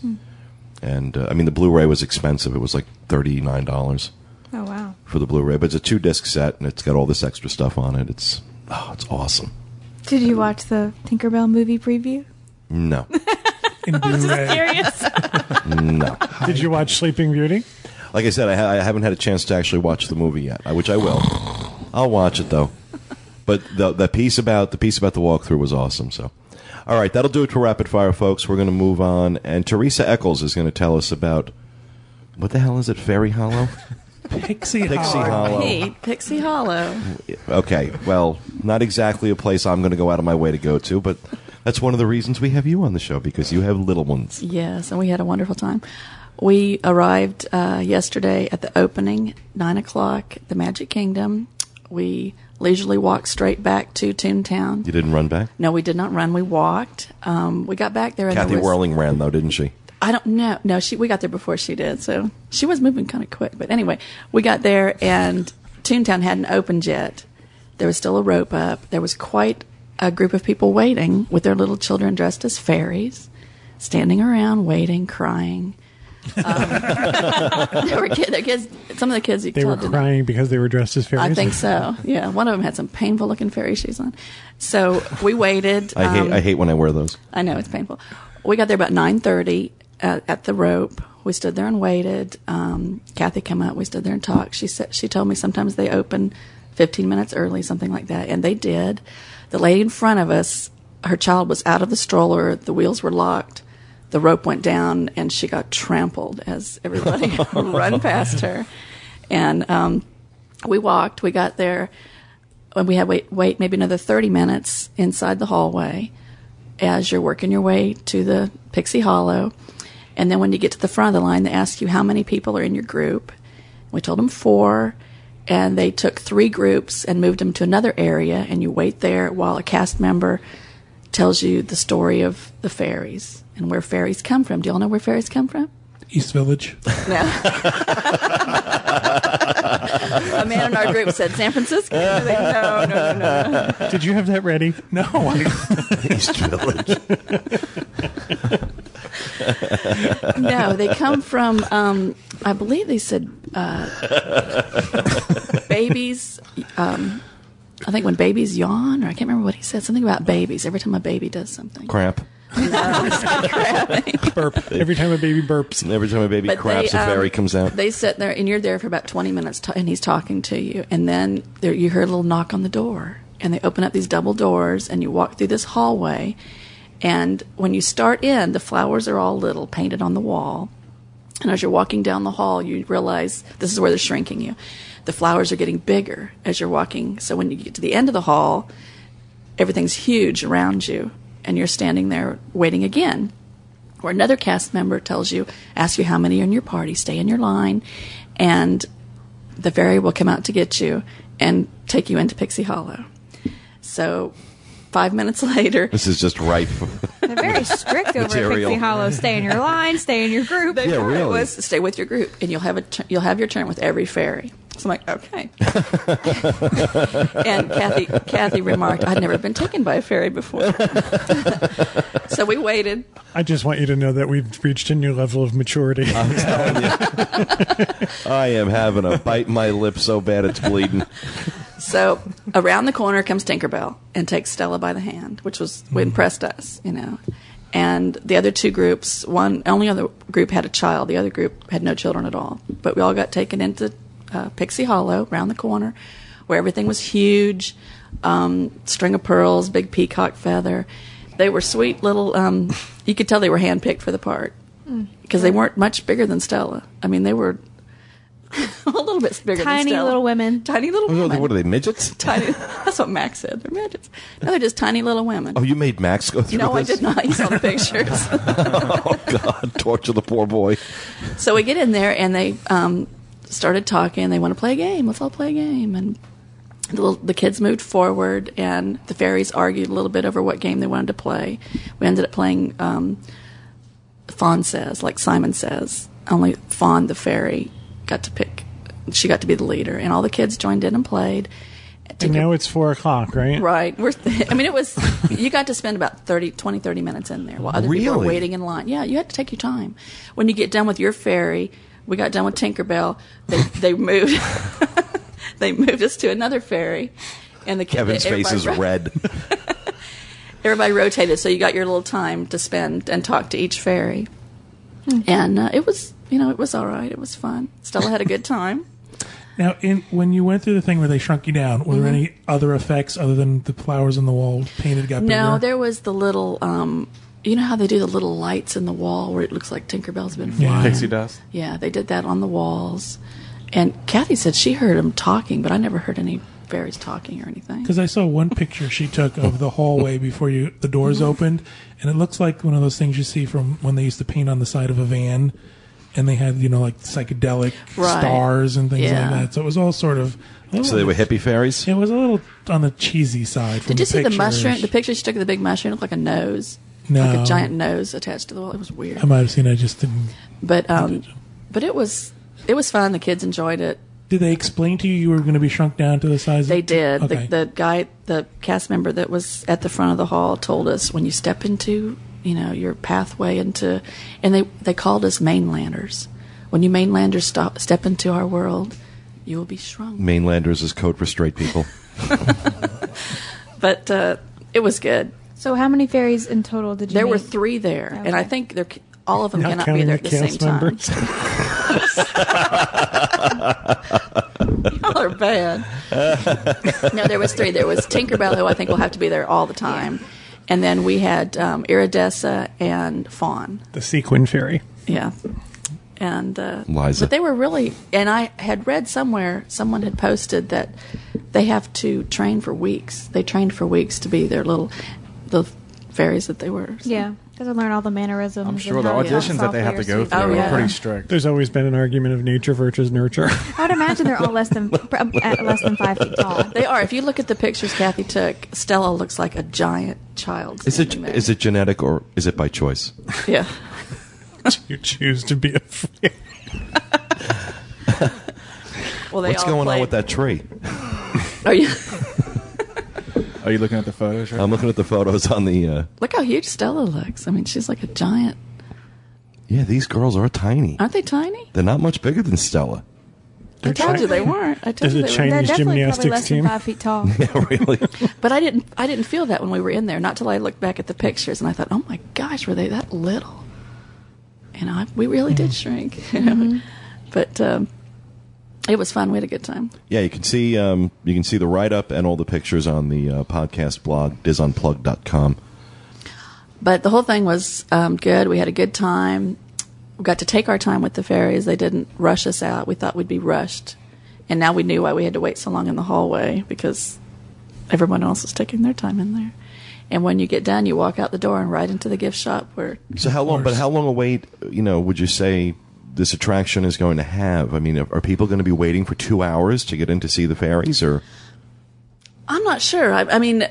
And I mean, the Blu-ray was expensive. It was like $39. Oh wow! For the Blu-ray, but it's a 2-disc set, and it's got all this extra stuff on it. It's awesome. Did you watch the Tinkerbell movie preview? No. In Blu-ray. I was just curious. No. Did you watch Sleeping Beauty? Like I said, I haven't had a chance to actually watch the movie yet, which I will. I'll watch it though. But the piece about the walkthrough was awesome. So, all right, that'll do it for Rapid Fire, folks. We're going to move on, and Teresa Eccles is going to tell us about what the hell is it? Fairy Hollow. Pixie Hollow. I hate Pixie Hollow. Okay, well, not exactly a place I'm going to go out of my way to go to, but that's one of the reasons we have you on the show, because you have little ones. Yes, and we had a wonderful time. We arrived yesterday at the opening, 9 o'clock, the Magic Kingdom. We leisurely walked straight back to Toontown. You didn't run back? No, we did not run. We walked. We got back there. Kathy Whirling ran, though, didn't she? I don't know. No, we got there before she did, so she was moving kind of quick. But anyway, we got there, and Toontown hadn't opened yet. There was still a rope up. There was quite a group of people waiting with their little children dressed as fairies, standing around, waiting, crying. There were kids. Some of the kids they were crying because they were dressed as fairies. I think so. Yeah, one of them had some painful looking fairy shoes on. So we waited. I hate when I wear those. I know, it's painful. We got there about 9:30. At the rope, we stood there and waited. Kathy came up. We stood there and talked. She told me sometimes they open 15 minutes early, something like that, and they did. The lady in front of us, her child was out of the stroller. The wheels were locked. The rope went down, and she got trampled as everybody run past her. And we walked. We got there, and we had wait maybe another 30 minutes inside the hallway as you're working your way to the Pixie Hollow. And then when you get to the front of the line, they ask you how many people are in your group. We told them 4, and they took 3 groups and moved them to another area, and you wait there while a cast member tells you the story of the fairies and where fairies come from. Do you all know where fairies come from? East Village. No. A man in our group said San Francisco. Like, no. Did you have that ready? No. East Village. No, they come from, I believe they said babies. I think when babies yawn, or I can't remember what he said. Something about babies. Every time a baby does something. Crap. No, it's not crapping. Burp. Every time a baby burps. Every time a baby craps, a fairy comes out. They sit there, and you're there for about 20 minutes, and he's talking to you. And then you hear a little knock on the door, and they open up these double doors, and you walk through this hallway. And when you start in, the flowers are all little painted on the wall. And as you're walking down the hall, you realize this is where they're shrinking you. The flowers are getting bigger as you're walking. So when you get to the end of the hall, everything's huge around you. And you're standing there waiting again. Or another cast member asks you how many are in your party, stay in your line. And the fairy will come out to get you and take you into Pixie Hollow. So 5 minutes later. This is just ripe. They're very strict over at Pixie Hollow. Stay in your line, stay in your group. Yeah, really. It was stay with your group, and you'll have your turn with every fairy. So I'm like, okay. And Kathy remarked, I'd never been taken by a fairy before. So we waited. I just want you to know that we've reached a new level of maturity. I'm telling you. I am having a bite my lip so bad it's bleeding. So around the corner comes Tinkerbell and takes Stella by the hand, which was impressed us, you know. And the other two groups, only other group had a child. The other group had no children at all. But we all got taken into Pixie Hollow, around the corner, where everything was huge, string of pearls, big peacock feather. They were sweet little, you could tell they were handpicked for the part because they weren't much bigger than Stella. I mean, they were a little bit bigger than Stella. Tiny little women. Tiny little women. What are they, midgets? Tiny. That's what Max said. They're midgets. No, they're just tiny little women. Oh, you made Max go through this? No, I did not. He saw the pictures. Oh, God. Torture the poor boy. So we get in there, and they started talking. They want to play a game. Let's all play a game. And the kids moved forward, and the fairies argued a little bit over what game they wanted to play. We ended up playing Fawn Says, like Simon Says. Only Fawn, the fairy, got to pick. She got to be the leader, and all the kids joined in and played. And now it's 4 o'clock, right? Right. It was, you got to spend about 30 minutes in there while other people were waiting in line. Yeah, you had to take your time. When you get done with your fairy, we got done with Tinkerbell. They moved. They moved us to another fairy, and Kevin's face is red. Everybody rotated, so you got your little time to spend and talk to each fairy. And it was all right. It was fun. Stella had a good time. Now, when you went through the thing where they shrunk you down, were there any other effects other than the flowers on the wall painted got bigger? No, there was the little. You know how they do the little lights in the wall where it looks like Tinkerbell's been flying? Yeah, pixie dust. Yeah, they did that on the walls. And Kathy said she heard them talking, but I never heard any fairies talking or anything. Because I saw one picture she took of the hallway before the doors opened, and it looks like one of those things you see from when they used to paint on the side of a van, and they had, like psychedelic stars and things like that. So it was all sort of... So they were hippie fairies? It was a little on the cheesy side from the pictures. Did you see the mushroom? The picture she took of the big mushroom looked like a nose. No. Like a giant nose attached to the wall. It was weird. I might have seen it. I just didn't. But it was fun. The kids enjoyed it. Did they explain to you were going to be shrunk down to the size? They did. Okay. The guy, the cast member that was at the front of the hall, told us when you step into, your pathway into, and they called us mainlanders. When you mainlanders step into our world, you will be shrunk. Mainlanders is code for straight people. But it was good. So how many fairies in total did you There meet? Were 3 there, okay. And I think all of them cannot be there at the same time. Y'all are bad. No, there was 3. There was Tinkerbell, who I think will have to be there all the time. And then we had Iridessa and Fawn. The sequin fairy. Yeah. And Liza. But they were really, and I had read somewhere, someone had posted that they have to train for weeks. They trained for weeks to be their little... the fairies that they were. So. Yeah, because I learned all the mannerisms. I'm sure the auditions that they have to go through are pretty strict. There's always been an argument of nature versus nurture. I would imagine they're all less than 5 feet tall. They are. If you look at the pictures Kathy took, Stella looks like a giant child. Is it genetic or is it by choice? Yeah. You choose to be a fairy. Well, what's going on with that tree? Are you... Are you looking at the photos? Right? I'm looking at the photos on the... Look how huge Stella looks. I mean, she's like a giant. Yeah, these girls are tiny. Aren't they tiny? They're not much bigger than Stella. I told you they weren't. They're definitely probably less than 5 feet tall. Yeah, really. But I didn't feel that when we were in there. Not till I looked back at the pictures and I thought, oh my gosh, were they that little? And we really did shrink. But... it was fun. We had a good time. Yeah, you can see the write-up and all the pictures on the podcast blog, disunplug.com. But the whole thing was good. We had a good time. We got to take our time with the fairies. They didn't rush us out. We thought we'd be rushed. And now we knew why we had to wait so long in the hallway, because everyone else was taking their time in there. And when you get done, you walk out the door and right into the gift shop. So how long a wait, would you say this attraction is going to have? I mean, are people going to be waiting for 2 hours to get in to see the fairies? Or I'm not sure. I mean,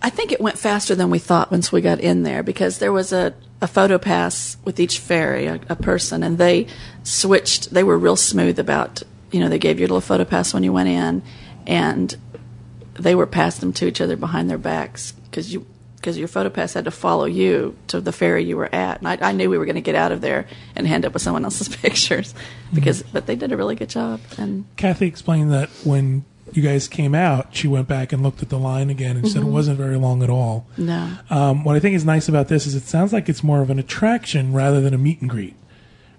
I think it went faster than we thought once we got in there, because there was a photo pass with each ferry, a person, and they switched. They were real smooth about, you know, they gave you a little photo pass when you went in, and they were passing them to each other behind their backs, because your photo pass had to follow you to the ferry you were at. And I knew we were going to get out of there and end up with someone else's pictures, because but they did a really good job. And Kathy explained that when you guys came out, she went back and looked at the line again and said it wasn't very long at all. No. What I think is nice about this is it sounds like it's more of an attraction rather than a meet and greet,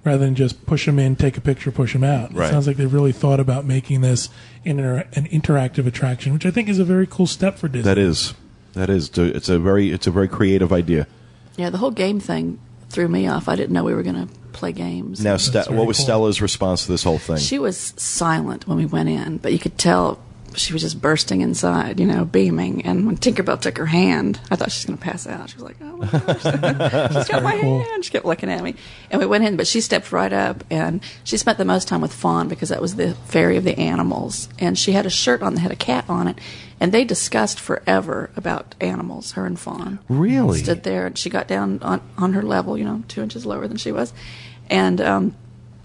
rather than just push them in, take a picture, push them out. Right. It sounds like they really thought about making this an interactive attraction, which I think is a very cool step for Disney. That is. It's a very creative idea. Yeah, the whole game thing threw me off. I didn't know we were going to play games. Now, what was cool. Stella's response to this whole thing? She was silent when we went in, but you could tell she was just bursting inside, you know, beaming. And when Tinkerbell took her hand, I thought she was going to pass out. She was like, oh, my gosh. She's got my hand. She kept looking at me. And we went in, but she stepped right up, and she spent the most time with Fawn, because that was the fairy of the animals. And she had a shirt on that had a cat on it, and they discussed forever about animals, her and Fawn. Really? Stood there, and she got down on her level, you know, 2 inches lower than she was. And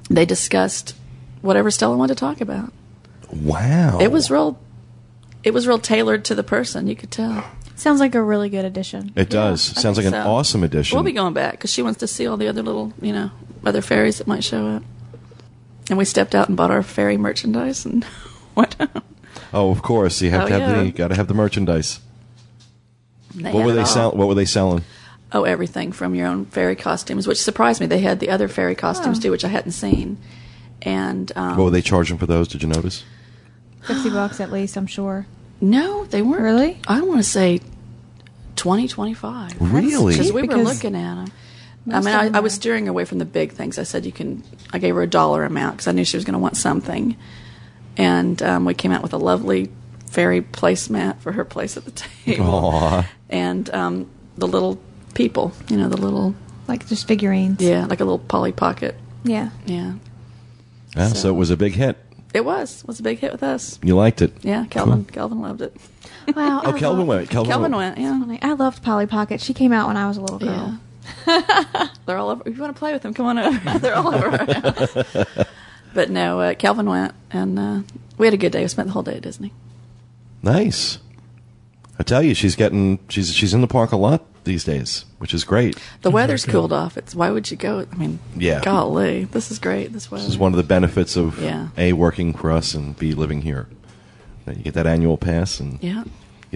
they discussed whatever Stella wanted to talk about. Wow. It was real tailored to the person, you could tell. Sounds like a really good addition. It does. Yeah, sounds like an awesome addition. We'll be going back, because she wants to see all the other little, you know, other fairies that might show up. And we stepped out and bought our fairy merchandise and went home. Oh, of course. You have you gotta have the merchandise. What were they selling? Oh, everything from your own fairy costumes, which surprised me. They had the other fairy costumes too, which I hadn't seen. And what were they charging for those? Did you notice? $50 at least, I'm sure. No, they weren't. Really? I want to say $20, $25. Really? Because we were looking at them. I mean, I was steering away from the big things. I said I gave her a dollar amount because I knew she was going to want something. And we came out with a lovely fairy placemat for her place at the table. Aww. And the little people, you know, the little... Like just figurines. Yeah, like a little Polly Pocket. Yeah. Yeah. Yeah, so it was a big hit. It was. It was a big hit with us. You liked it. Yeah, Calvin. Cool. Calvin loved it. Wow. Oh, Calvin went, yeah. I loved Polly Pocket. She came out when I was a little girl. Yeah. They're all over. If you want to play with them, come on over. They're all over our house. But no, Calvin went, and we had a good day. We spent the whole day at Disney. Nice. I tell you, she's in the park a lot these days, which is great. The weather's cooled off. Why would you go? I mean, yeah. Golly, this is great. This weather. This is one of the benefits of A, working for us, and B, living here. You get that annual pass, and you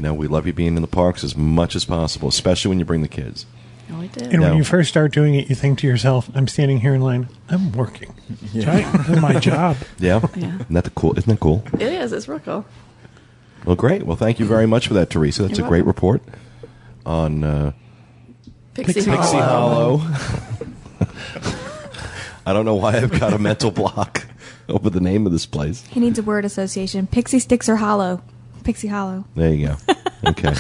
know, we love you being in the parks as much as possible, especially when you bring the kids. Oh, I did. And when you first start doing it, you think to yourself, "I'm standing here in line. I'm working. That's my job." Yeah. Isn't that cool? It is. It's real cool. Well, great. Well, thank you very much for that, Teresa. That's a great report on Pixie Hollow. I don't know why I've got a mental block over the name of this place. He needs a word association. Pixie sticks are hollow. Pixie Hollow. There you go. Okay.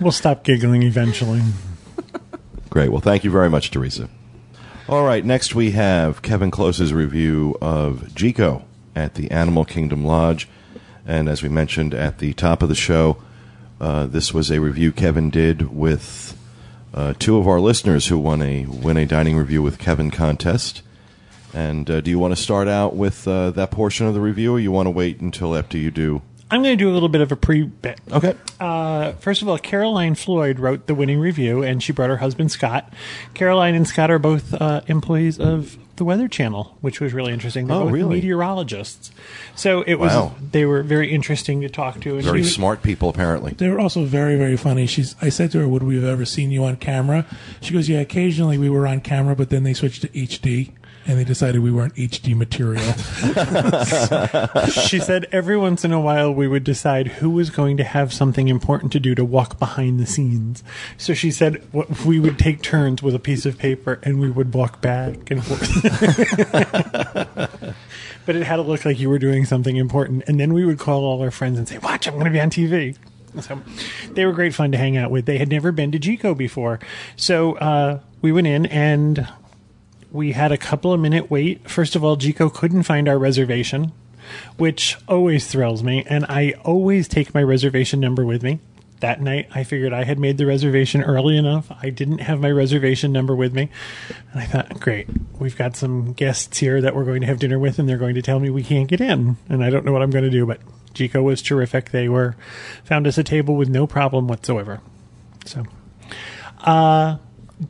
We'll stop giggling eventually. Great. Well, thank you very much, Teresa. All right. Next, we have Kevin Close's review of Jiko at the Animal Kingdom Lodge. And as we mentioned at the top of the show, this was a review Kevin did with two of our listeners who won a Win a Dining Review with Kevin contest. And do you want to start out with that portion of the review, or you want to wait until after you do? I'm going to do a little bit of a pre-bit. Okay. First of all, Caroline Floyd wrote the winning review, and she brought her husband, Scott. Caroline and Scott are both employees of the Weather Channel, which was really interesting. They're both meteorologists. So it was. Wow. They were very interesting to talk to. And very smart people, apparently. They were also very, very funny. I said to her, would we have ever seen you on camera? She goes, yeah, occasionally we were on camera, but then they switched to HD. And they decided we weren't HD material. She said every once in a while we would decide who was going to have something important to do to walk behind the scenes. So she said we would take turns with a piece of paper and we would walk back and forth. But it had to look like you were doing something important. And then we would call all our friends and say, watch, I'm going to be on TV. So they were great fun to hang out with. They had never been to Jiko before. So we went in and... we had a couple of minute wait. First of all, Jiko couldn't find our reservation, which always thrills me. And I always take my reservation number with me. that night, I figured I had made the reservation early enough. I didn't have my reservation number with me. And I thought, great, we've got some guests here that we're going to have dinner with, and they're going to tell me we can't get in. And I don't know what I'm going to do, but Jiko was terrific. They found us a table with no problem whatsoever. So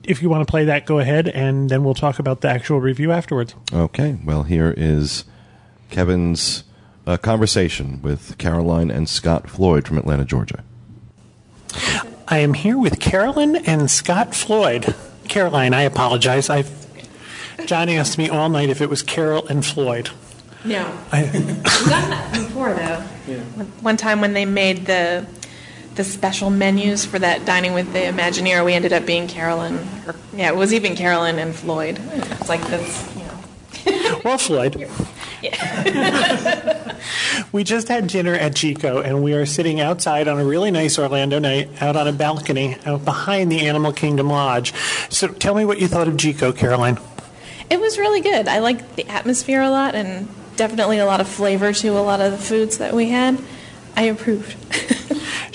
if you want to play that, go ahead, and then we'll talk about the actual review afterwards. Okay. Well, here is Kevin's conversation with Caroline and Scott Floyd from Atlanta, Georgia. I am here with Caroline and Scott Floyd. Caroline, I apologize. John asked me all night if it was Carol and Floyd. No. We've done that before, though. Yeah. One time when they made the special menus for that Dining with the Imagineer, we ended up being Carolyn. Yeah, it was even Carolyn and Floyd. It's like this, you know. Well, Floyd. Yeah. We just had dinner at Jiko, and we are sitting outside on a really nice Orlando night, out on a balcony, out behind the Animal Kingdom Lodge. So tell me what you thought of Jiko, Caroline. It was really good. I liked the atmosphere a lot, and definitely a lot of flavor to a lot of the foods that we had. I approved.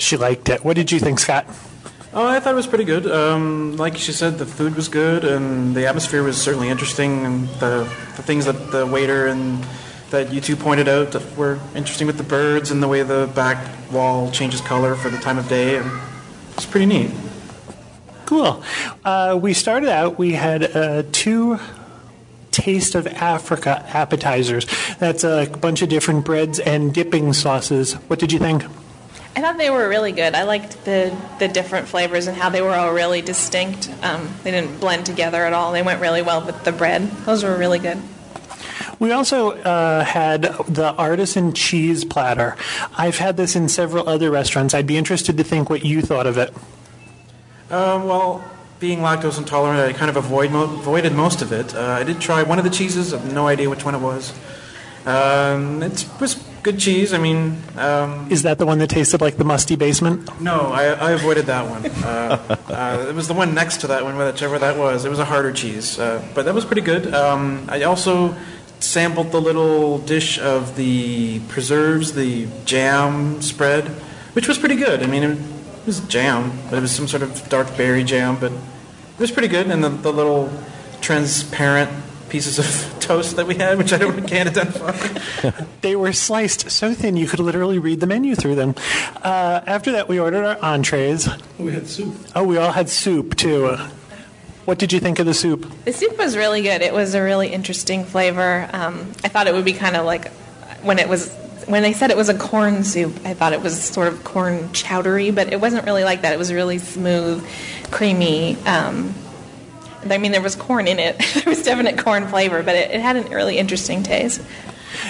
She liked it. What did you think, Scott? Oh, I thought it was pretty good. Like she said, the food was good, and the atmosphere was certainly interesting, and the things that the waiter and that you two pointed out that were interesting with the birds and the way the back wall changes color for the time of day. And it's pretty neat. Cool. We started out, we had two Taste of Africa appetizers. That's a bunch of different breads and dipping sauces. What did you think? I thought they were really good. I liked the different flavors and how they were all really distinct. They didn't blend together at all. They went really well with the bread. Those were really good. We also had the artisan cheese platter. I've had this in several other restaurants. I'd be interested to think what you thought of it. Well, being lactose intolerant, I kind of avoided most of it. I did try one of the cheeses. I have no idea which one it was. It was good cheese. I mean, is that the one that tasted like the musty basement? No, I avoided that one. It was the one next to that one, whichever that was. It was a harder cheese, but that was pretty good. I also sampled the little dish of the preserves, the jam spread, which was pretty good. I mean, it was jam, but it was some sort of dark berry jam, but it was pretty good. And the little transparent pieces of toast that we had, which I can't identify. They were sliced so thin you could literally read the menu through them. After that, we ordered our entrees. We had soup. Oh, we all had soup, too. What did you think of the soup? The soup was really good. It was a really interesting flavor. I thought it would be kind of like when they said it was a corn soup, I thought it was sort of corn chowdery, but it wasn't really like that. It was really smooth, creamy. I mean, there was corn in it. There was definite corn flavor, but it had a really interesting taste.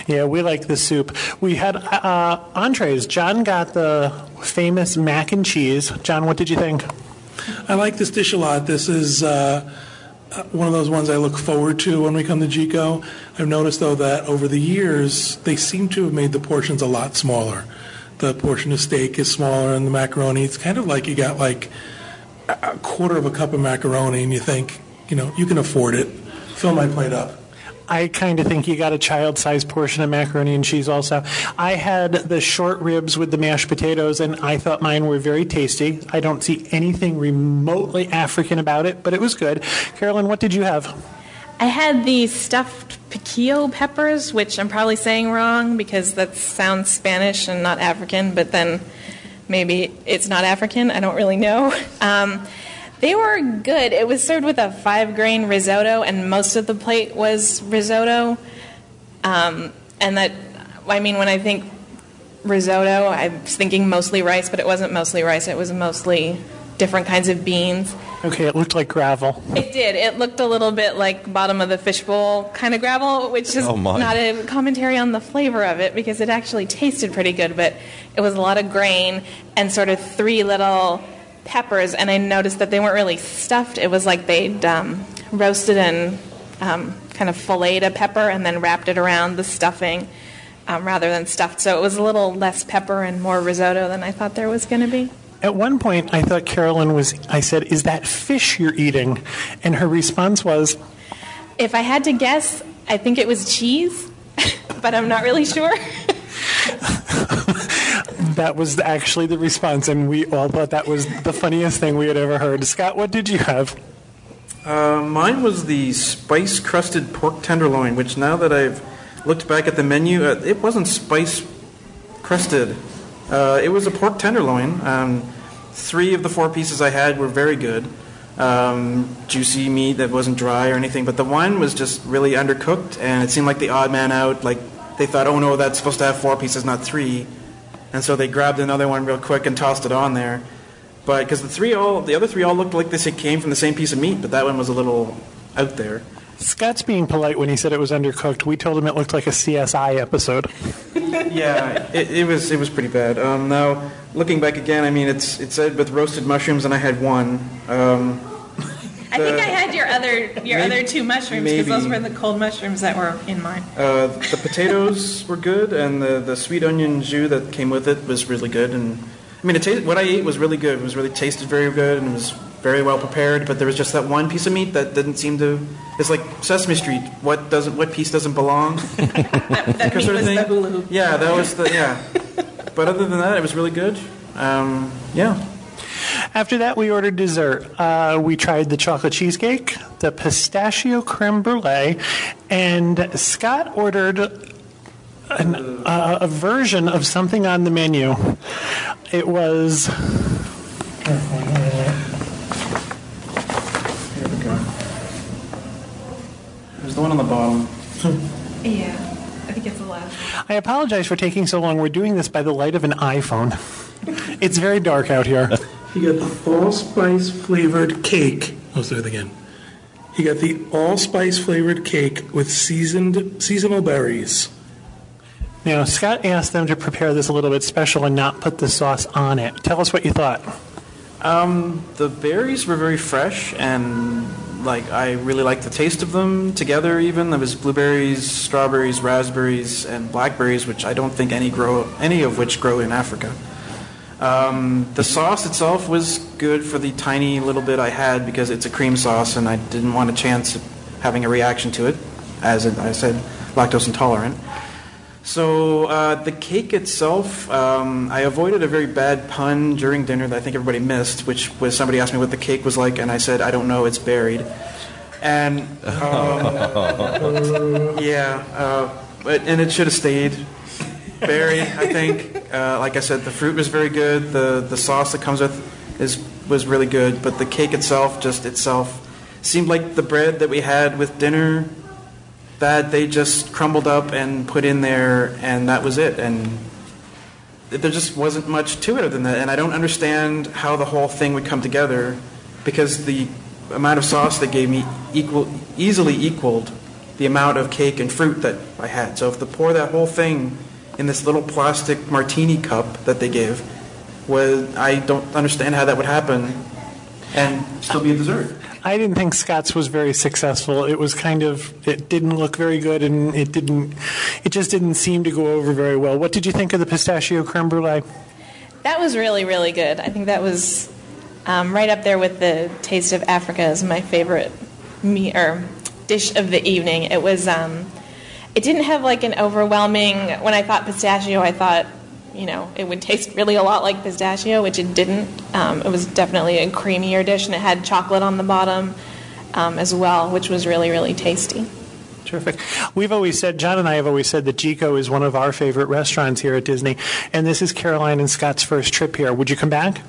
Yeah, we liked the soup. We had entrees. John got the famous mac and cheese. John, what did you think? I like this dish a lot. This is one of those ones I look forward to when we come to Jiko. I've noticed, though, that over the years, they seem to have made the portions a lot smaller. The portion of steak is smaller, and the macaroni, it's kind of like you got, like, a quarter of a cup of macaroni, and you think, you know, you can afford it. Fill my plate up. I kind of think you got a child-sized portion of macaroni and cheese also. I had the short ribs with the mashed potatoes, and I thought mine were very tasty. I don't see anything remotely African about it, but it was good. Carolyn, what did you have? I had the stuffed piquillo peppers, which I'm probably saying wrong because that sounds Spanish and not African, but then maybe it's not African. I don't really know. They were good. It was served with a 5-grain risotto, and most of the plate was risotto. When I think risotto, I'm thinking mostly rice, but it wasn't mostly rice. It was mostly different kinds of beans. Okay, it looked like gravel. It did. It looked a little bit like bottom of the fishbowl kind of gravel, which is not a commentary on the flavor of it because it actually tasted pretty good, but it was a lot of grain and sort of 3 little peppers, and I noticed that they weren't really stuffed. It was like they'd roasted and kind of filleted a pepper and then wrapped it around the stuffing rather than stuffed. So it was a little less pepper and more risotto than I thought there was going to be. At one point, I thought Carolyn I said, "Is that fish you're eating?" And her response was, "If I had to guess, I think it was cheese, but I'm not really sure." that was actually the response, and we all thought that was the funniest thing we had ever heard. Scott, what did you have? Mine was the spice-crusted pork tenderloin, which now that I've looked back at the menu, it wasn't spice-crusted. It was a pork tenderloin. Three of the four pieces I had were very good. Juicy meat that wasn't dry or anything, but the one was just really undercooked, and it seemed like the odd man out. Like, they thought, oh no, that's supposed to have four pieces, not three. And so they grabbed another one real quick and tossed it on there. But because the other three all looked like they came from the same piece of meat, but that one was a little out there. Scott's being polite when he said it was undercooked. We told him it looked like a CSI episode. Yeah, it was pretty bad. Now, looking back again, I mean, it said with roasted mushrooms, and I had one. I think I had your other two mushrooms, because those were the cold mushrooms that were in mine. The potatoes were good, and the sweet onion jus that came with it was really good. And I mean, what I ate was really good. It was really tasted very good, and it was very well prepared. But there was just that one piece of meat that didn't seem to. It's like Sesame Street. What piece doesn't belong? that piece was the hula. Yeah, that was the yeah. But other than that, it was really good. Yeah. After that, we ordered dessert. We tried the chocolate cheesecake, the pistachio creme brulee, and Scott ordered a version of something on the menu. It was... Here we go. There's the one on the bottom. Yeah, I think it's the last. I apologize for taking so long. We're doing this by the light of an iPhone. It's very dark out here. He got the allspice-flavored cake. I'll say it again. He got the allspice-flavored cake with seasonal berries. Now, Scott asked them to prepare this a little bit special and not put the sauce on it. Tell us what you thought. The berries were very fresh, and I really liked the taste of them together even. There was blueberries, strawberries, raspberries, and blackberries, which I don't think any of which grow in Africa. The sauce itself was good for the tiny little bit I had, because it's a cream sauce and I didn't want a chance of having a reaction to it. As I said, lactose intolerant. So the cake itself, I avoided a very bad pun during dinner that I think everybody missed, which was somebody asked me what the cake was like, and I said, I don't know, it's buried. And and it should have stayed buried, I think. Like I said, the fruit was very good. The sauce that comes with was really good, but the cake itself seemed like the bread that we had with dinner that they just crumbled up and put in there, and that was it. And there just wasn't much to it other than that. And I don't understand how the whole thing would come together, because the amount of sauce they gave me easily equaled the amount of cake and fruit that I had. So if they pour that whole thing in this little plastic martini cup that they gave, I don't understand how that would happen and still be a dessert. I didn't think Scott's was very successful. It was it didn't look very good, and it just didn't seem to go over very well. What did you think of the pistachio creme brulee? That was really, really good. I think that was right up there with the taste of Africa as my favorite dish of the evening. It was... It didn't have an overwhelming, when I thought pistachio, I thought, it would taste really a lot like pistachio, which it didn't. It was definitely a creamier dish, and it had chocolate on the bottom as well, which was really, really tasty. Terrific. John and I have always said that Jiko is one of our favorite restaurants here at Disney, and this is Caroline and Scott's first trip here. Would you come back?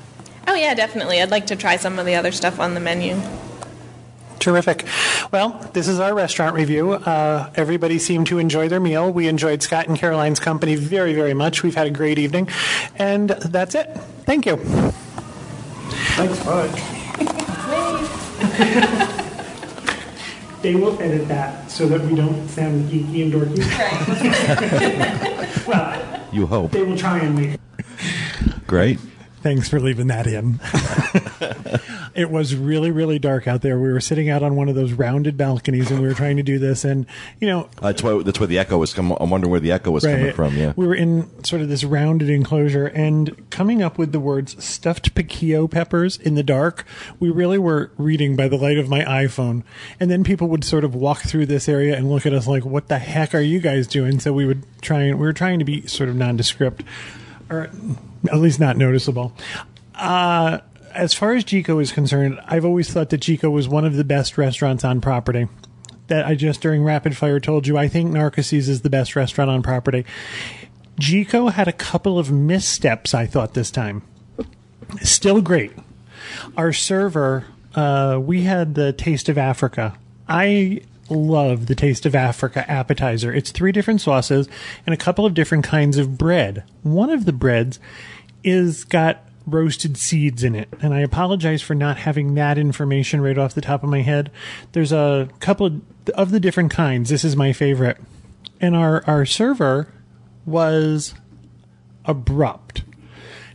Oh, yeah, definitely. I'd like to try some of the other stuff on the menu. Terrific. Well, this is our restaurant review. Everybody seemed to enjoy their meal. We enjoyed Scott and Caroline's company very, very much. We've had a great evening. And that's it. Thank you. Thanks, bye. They will edit that so that we don't sound geeky and dorky. Right. Well, you hope. They will try and make it. Great. Thanks for leaving that in. It was really, really dark out there. We were sitting out on one of those rounded balconies, and we were trying to do this. And, that's where the echo was coming. I'm wondering where the echo was coming from. Yeah, we were in sort of this rounded enclosure, and coming up with the words stuffed piquillo peppers in the dark, we really were reading by the light of my iPhone. And then people would sort of walk through this area and look at us like, what the heck are you guys doing? So we were trying to be sort of nondescript. or at least not noticeable. As far as Jiko is concerned, I've always thought that Jiko was one of the best restaurants on property. That I just during Rapid Fire told you, I think Narcoossee's is the best restaurant on property. Jiko had a couple of missteps, I thought, this time. Still great. Our server, we had the Taste of Africa. I love the Taste of Africa appetizer. It's 3 different sauces and a couple of different kinds of bread. One of the breads is got roasted seeds in it, and I apologize for not having that information right off the top of my head. There's a couple of the different kinds. This is my favorite. And our server was abrupt.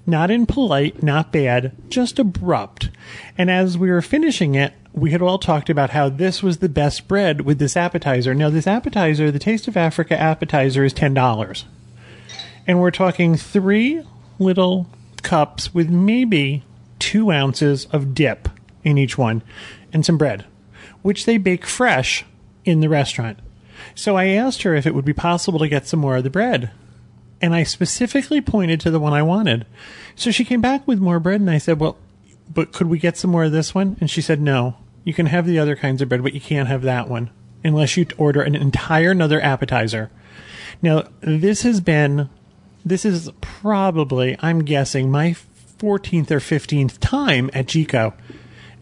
Not impolite, not bad, just abrupt. And as we were finishing it, we had all talked about how this was the best bread with this appetizer. Now, this appetizer, the Taste of Africa appetizer, is $10. And we're talking 3 little cups with maybe 2 ounces of dip in each one and some bread, which they bake fresh in the restaurant. So I asked her if it would be possible to get some more of the bread. And I specifically pointed to the one I wanted. So she came back with more bread, and I said, well, but could we get some more of this one? And she said, no, you can have the other kinds of bread, but you can't have that one unless you order an entire another appetizer. Now, this is probably, I'm guessing, my 14th or 15th time at Jiko,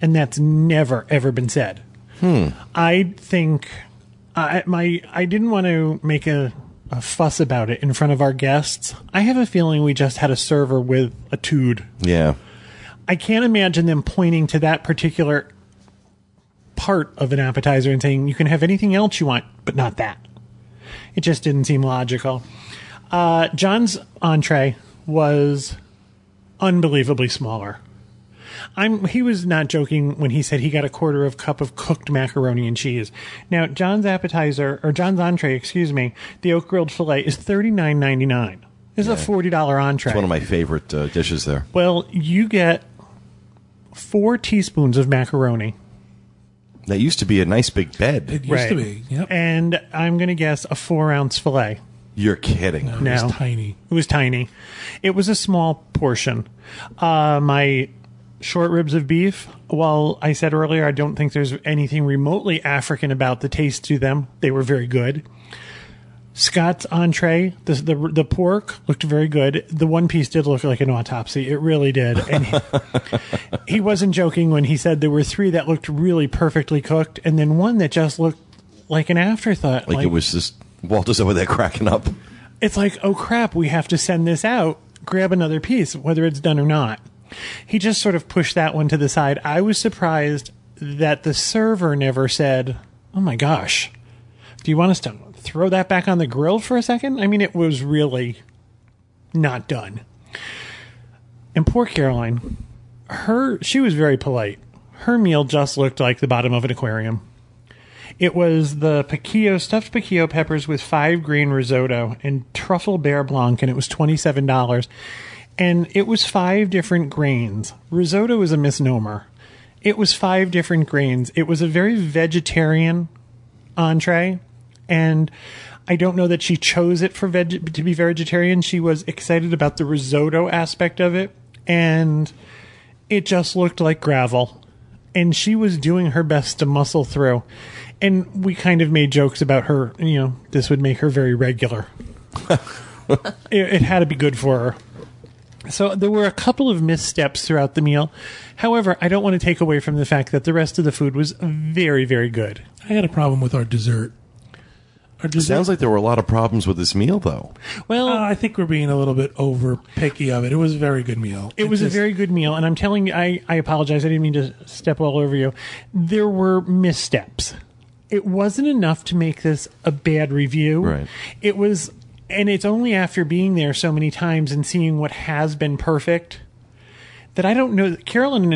and that's never, ever been said. I think I didn't want to make a fuss about it in front of our guests. I have a feeling we just had a server with a tood. Yeah. I can't imagine them pointing to that particular part of an appetizer and saying, you can have anything else you want, but not that. It just didn't seem logical. John's entree was unbelievably smaller. He was not joking when he said he got a quarter of cup of cooked macaroni and cheese. Now, John's entree, the oak-grilled filet, is $39.99. This is a $40 entree. It's one of my favorite dishes there. Well, you get 4 teaspoons of macaroni. That used to be a nice big bed. It used to be, yep. And I'm going to guess a 4-ounce filet. You're kidding. No. It was tiny. It was tiny. It was a small portion. My short ribs of beef, while I said earlier I don't think there's anything remotely African about the taste to them, they were very good. Scott's entree, the pork, looked very good. The one piece did look like an autopsy. It really did. And he wasn't joking when he said there were 3 that looked really perfectly cooked, and then one that just looked like an afterthought. Like it was just Walter's over there cracking up. It's like, oh crap, we have to send this out. Grab another piece, whether it's done or not. He just sort of pushed that one to the side. I was surprised that the server never said, oh my gosh, do you want us to throw that back on the grill for a second? I mean, it was really not done. And poor Caroline, she was very polite. Her meal just looked like the bottom of an aquarium. It was the stuffed piquillo peppers with 5 green risotto and truffle beurre blanc, and it was $27. And it was 5 different grains. Risotto is a misnomer. It was 5 different grains. It was a very vegetarian entree. And I don't know that she chose it to be vegetarian. She was excited about the risotto aspect of it. And it just looked like gravel. And she was doing her best to muscle through. And we kind of made jokes about her. You know, this would make her very regular. It had to be good for her. So there were a couple of missteps throughout the meal. However, I don't want to take away from the fact that the rest of the food was very, very good. I had a problem with our dessert. Sounds like there were a lot of problems with this meal, though. Well, I think we're being a little bit over picky of it. It was a very good meal. It was a very good meal, and I'm telling you, I apologize. I didn't mean to step all over you. There were missteps. It wasn't enough to make this a bad review. Right. It was. And it's only after being there so many times and seeing what has been perfect that I don't know. Caroline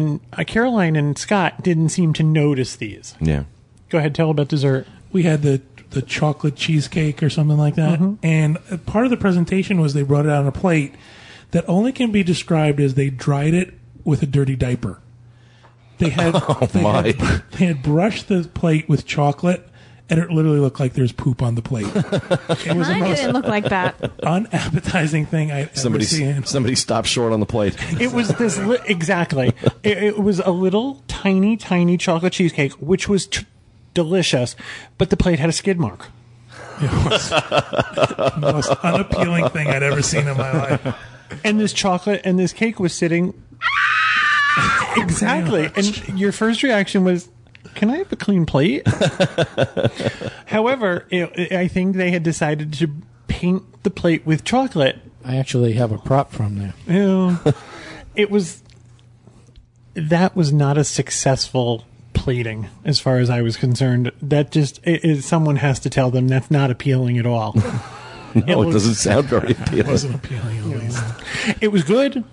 and Scott didn't seem to notice these. Yeah. Go ahead. Tell about dessert. We had the chocolate cheesecake or something like that. Mm-hmm. And part of the presentation was they brought it out on a plate that only can be described as they dried it with a dirty diaper. They had brushed the plate with chocolate and it literally looked like there's poop on the plate. It was didn't look like that. Unappetizing thing I've ever seen. Somebody stopped short on the plate. It was this exactly. It was a little tiny chocolate cheesecake, which was delicious, but the plate had a skid mark. It was the most unappealing thing I'd ever seen in my life. And this chocolate and this cake was sitting. Exactly. And your first reaction was, can I have a clean plate? However, I think they had decided to paint the plate with chocolate. I actually have a prop from there. Yeah. That was not a successful plating, as far as I was concerned. That just someone has to tell them that's not appealing at all. It doesn't sound very appealing. It wasn't appealing, at least. It was good.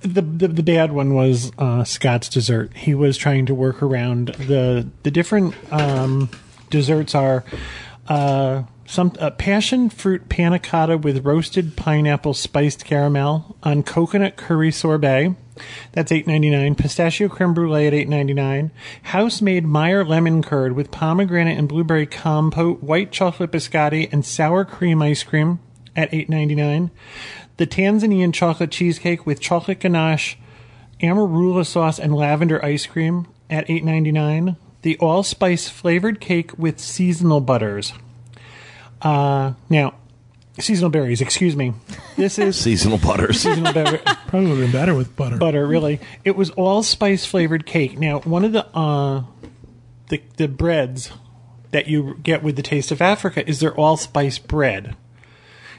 The bad one was Scott's dessert. He was trying to work around the different desserts are some passion fruit panna cotta with roasted pineapple spiced caramel on coconut curry sorbet. That's $8.99. Pistachio creme brulee at $8.99. House-made Meyer lemon curd with pomegranate and blueberry compote, white chocolate biscotti, and sour cream ice cream at $8.99. The Tanzanian chocolate cheesecake with chocolate ganache, amarula sauce, and lavender ice cream at $8.99. The allspice flavored cake with seasonal butters. Seasonal berries, excuse me. This is seasonal butters. Seasonal butter. Probably would have been better with butter. Butter, really. It was allspice flavored cake. Now, one of the breads that you get with the Taste of Africa is their allspice bread.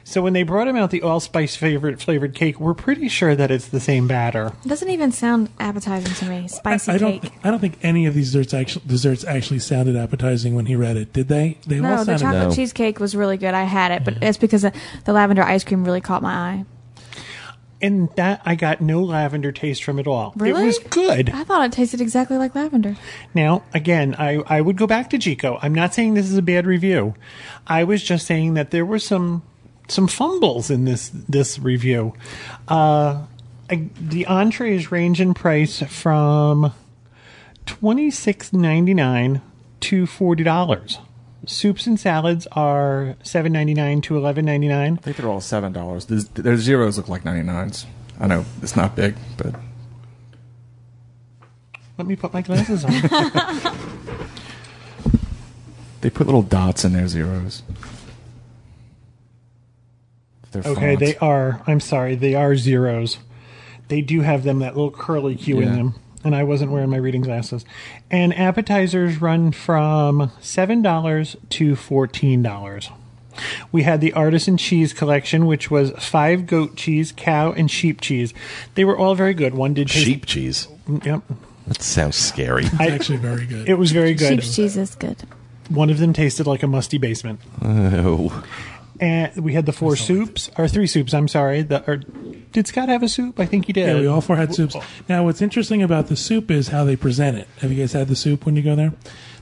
So when they brought him out the allspice flavored cake, we're pretty sure that it's the same batter. It doesn't even sound appetizing to me. Spicy cake. I don't think any of these desserts actually sounded appetizing when he read it. Did they? The chocolate cheesecake was really good. I had it, but it's because the lavender ice cream really caught my eye. And that I got no lavender taste from at all. Really? It was good. I thought it tasted exactly like lavender. Now, again, I would go back to Jiko. I'm not saying this is a bad review. I was just saying that there were some fumbles in this review. The entrees range in price from $26.99 to $40. Soups and salads are $7.99 to $11.99. I think they're all $7. Their zeros look like 99s. I know it's not big, but let me put my glasses on. They put little dots in their zeros. Okay, fonts. They are. I'm sorry, they are zeros. They do have them that little curly Q in them, and I wasn't wearing my reading glasses. And appetizers run from $7 to $14. We had the artisan cheese collection, which was 5 goat cheese, cow, and sheep cheese. They were all very good. One did taste sheep cheese. Yep, that sounds scary. It's actually very good. It was very good. Sheep cheese is good. One of them tasted like a musty basement. Oh. And we had the 4 soups, or 3 soups, I'm sorry. Did Scott have a soup? I think he did. Yeah, we all 4 had soups. Now, what's interesting about the soup is how they present it. Have you guys had the soup when you go there?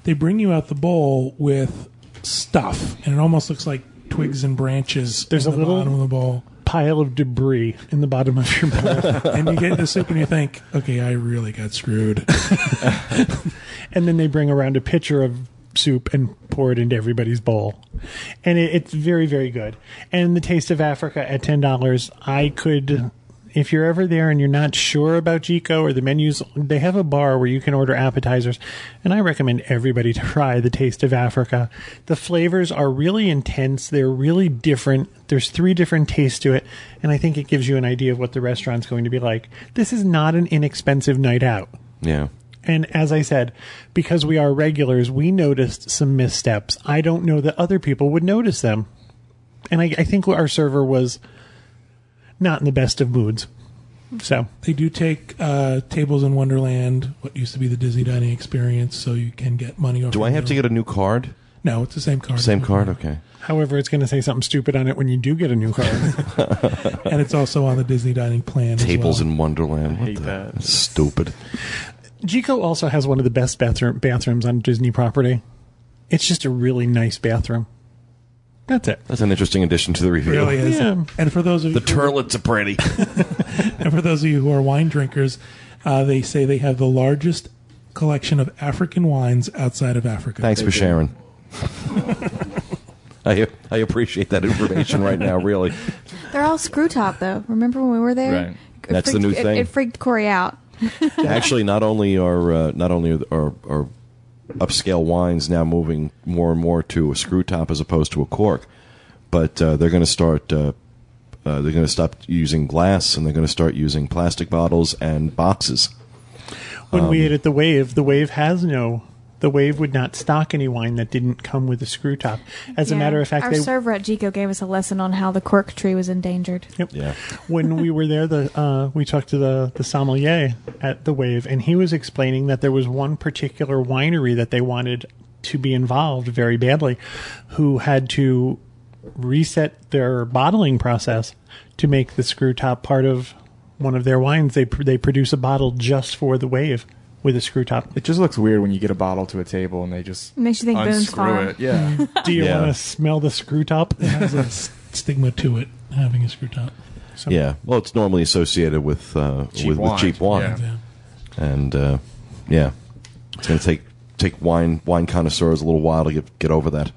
They bring you out the bowl with stuff, and it almost looks like twigs and branches. There's a little bottom of the bowl. Pile of debris in the bottom of your bowl. And you get the soup and you think, okay, I really got screwed. And then they bring around a pitcher of soup and pour it into everybody's bowl, and it's very, very good. And the Taste of Africa at $10. I could, if you're ever there and you're not sure about Jiko or the menus, they have a bar where you can order appetizers, and I recommend everybody to try the Taste of Africa. The flavors are really intense. They're really different. There's 3 different tastes to it, and I think it gives you an idea of what the restaurant's going to be like. This is not an inexpensive night out. Yeah. And as I said, because we are regulars, we noticed some missteps. I don't know that other people would notice them. And I think our server was not in the best of moods. So they do take tables in Wonderland, what used to be the Disney Dining Experience, so you can get money off. Do I have to get a new card? No, it's the same card. Same card, okay. However, it's going to say something stupid on it when you do get a new card. And it's also on the Disney Dining Plan. Tables in Wonderland. I hate that. That's stupid. Jiko also has one of the best bathrooms on Disney property. It's just a really nice bathroom. That's it. That's an interesting addition to the review. It really is. Yeah. And for those of you, the turlets are pretty. And for those of you who are wine drinkers, they say they have the largest collection of African wines outside of Africa. Thanks for sharing. I appreciate that information right now, really. They're all screw top, though. Remember when we were there? Right. That's the new thing. It freaked Corey out. Actually, not only are upscale wines now moving more and more to a screw top as opposed to a cork, but they're going to start. They're going to stop using glass, and they're going to start using plastic bottles and boxes. When we ate at the Wave has no. The Wave would not stock any wine that didn't come with a screw top. As a matter of fact, our server at Jiko gave us a lesson on how the cork tree was endangered. Yep. Yeah. When we were there, we talked to the sommelier at the Wave, and he was explaining that there was one particular winery that they wanted to be involved very badly, who had to reset their bottling process to make the screw top part of one of their wines. They produce a bottle just for the Wave. With a screw top. It just looks weird when you get a bottle to a table and they just makes you think Boone's fine. Yeah. Do you want to smell the screw top? It has a stigma to it, having a screw top. So. Yeah. Well, it's normally associated with cheap wine. Yeah. And, it's going to take wine connoisseurs a little while to get over that.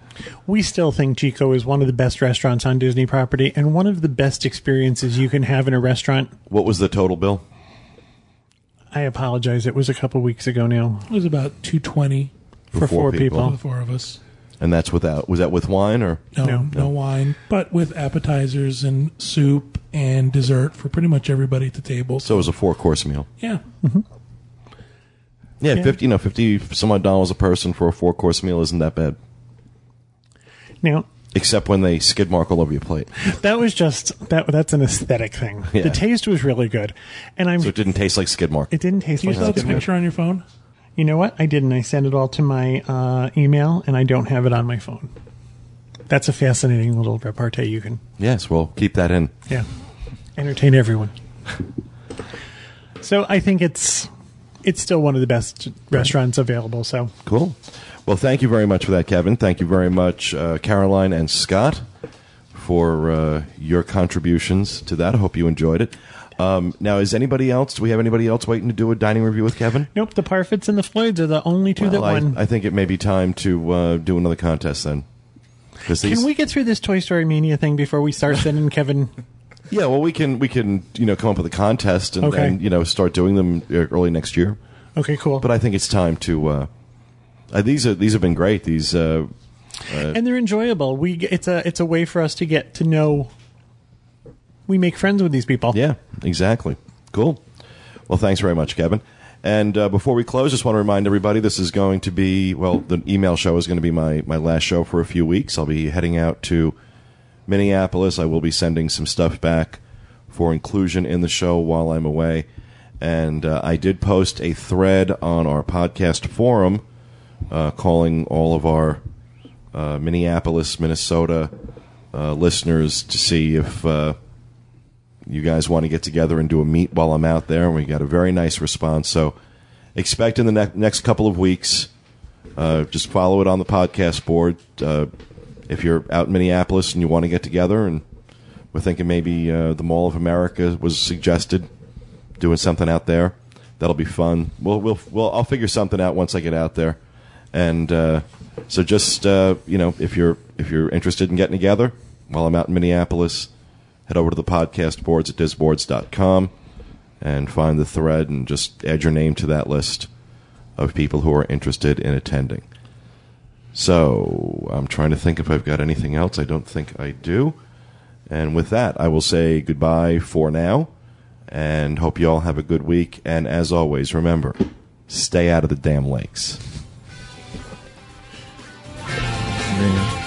We still think Jiko is one of the best restaurants on Disney property and one of the best experiences you can have in a restaurant. What was the total bill? I apologize. It was a couple weeks ago now. It was about $220 for four people. The four of us. And that's without. Was that with wine or no wine, but with appetizers and soup and dessert for pretty much everybody at the table. So it was a four-course meal. Yeah. Mm-hmm. Yeah, $50 some odd a person for a four-course meal isn't that bad. Now. Except when they skid mark all over your plate. That was just that's an aesthetic thing. Yeah. The taste was really good, and so it didn't taste like skid mark. It didn't taste. You still have the picture on your phone? You know what? I didn't. I sent it all to my email, and I don't have it on my phone. That's a fascinating little repartee. You can. Yes, we'll keep that in. Yeah, entertain everyone. So I think it's still one of the best restaurants available. So cool. Well, thank you very much for that, Kevin. Thank you very much, Caroline and Scott, for your contributions to that. I hope you enjoyed it. Now, do we have anybody else waiting to do a dining review with Kevin? Nope, the Parfits and the Floyds are the only two that won. I think it may be time to do another contest then. Can we get through this Toy Story Mania thing before we start sending Kevin... Yeah, well, we can come up with a contest and then start doing them early next year. Okay, cool. But I think it's time to... these have been great. These and they're enjoyable. It's a way for us to get to know. We make friends with these people. Yeah, exactly. Cool. Well, thanks very much, Kevin. And before we close, just want to remind everybody this is going to be the email show is going to be my last show for a few weeks. I'll be heading out to Minneapolis. I will be sending some stuff back for inclusion in the show while I'm away. And I did post a thread on our podcast forum. Calling all of our Minneapolis, Minnesota listeners to see if you guys want to get together and do a meet while I'm out there. And we got a very nice response. So expect in the next couple of weeks, just follow it on the podcast board. If you're out in Minneapolis and you want to get together, and we're thinking maybe the Mall of America was suggested, doing something out there. That'll be fun. I'll figure something out once I get out there. And so just, if you're interested in getting together while I'm out in Minneapolis, head over to the podcast boards at disboards.com and find the thread and just add your name to that list of people who are interested in attending. So I'm trying to think if I've got anything else. I don't think I do. And with that, I will say goodbye for now and hope you all have a good week. And as always, remember, stay out of the damn lakes. Yeah.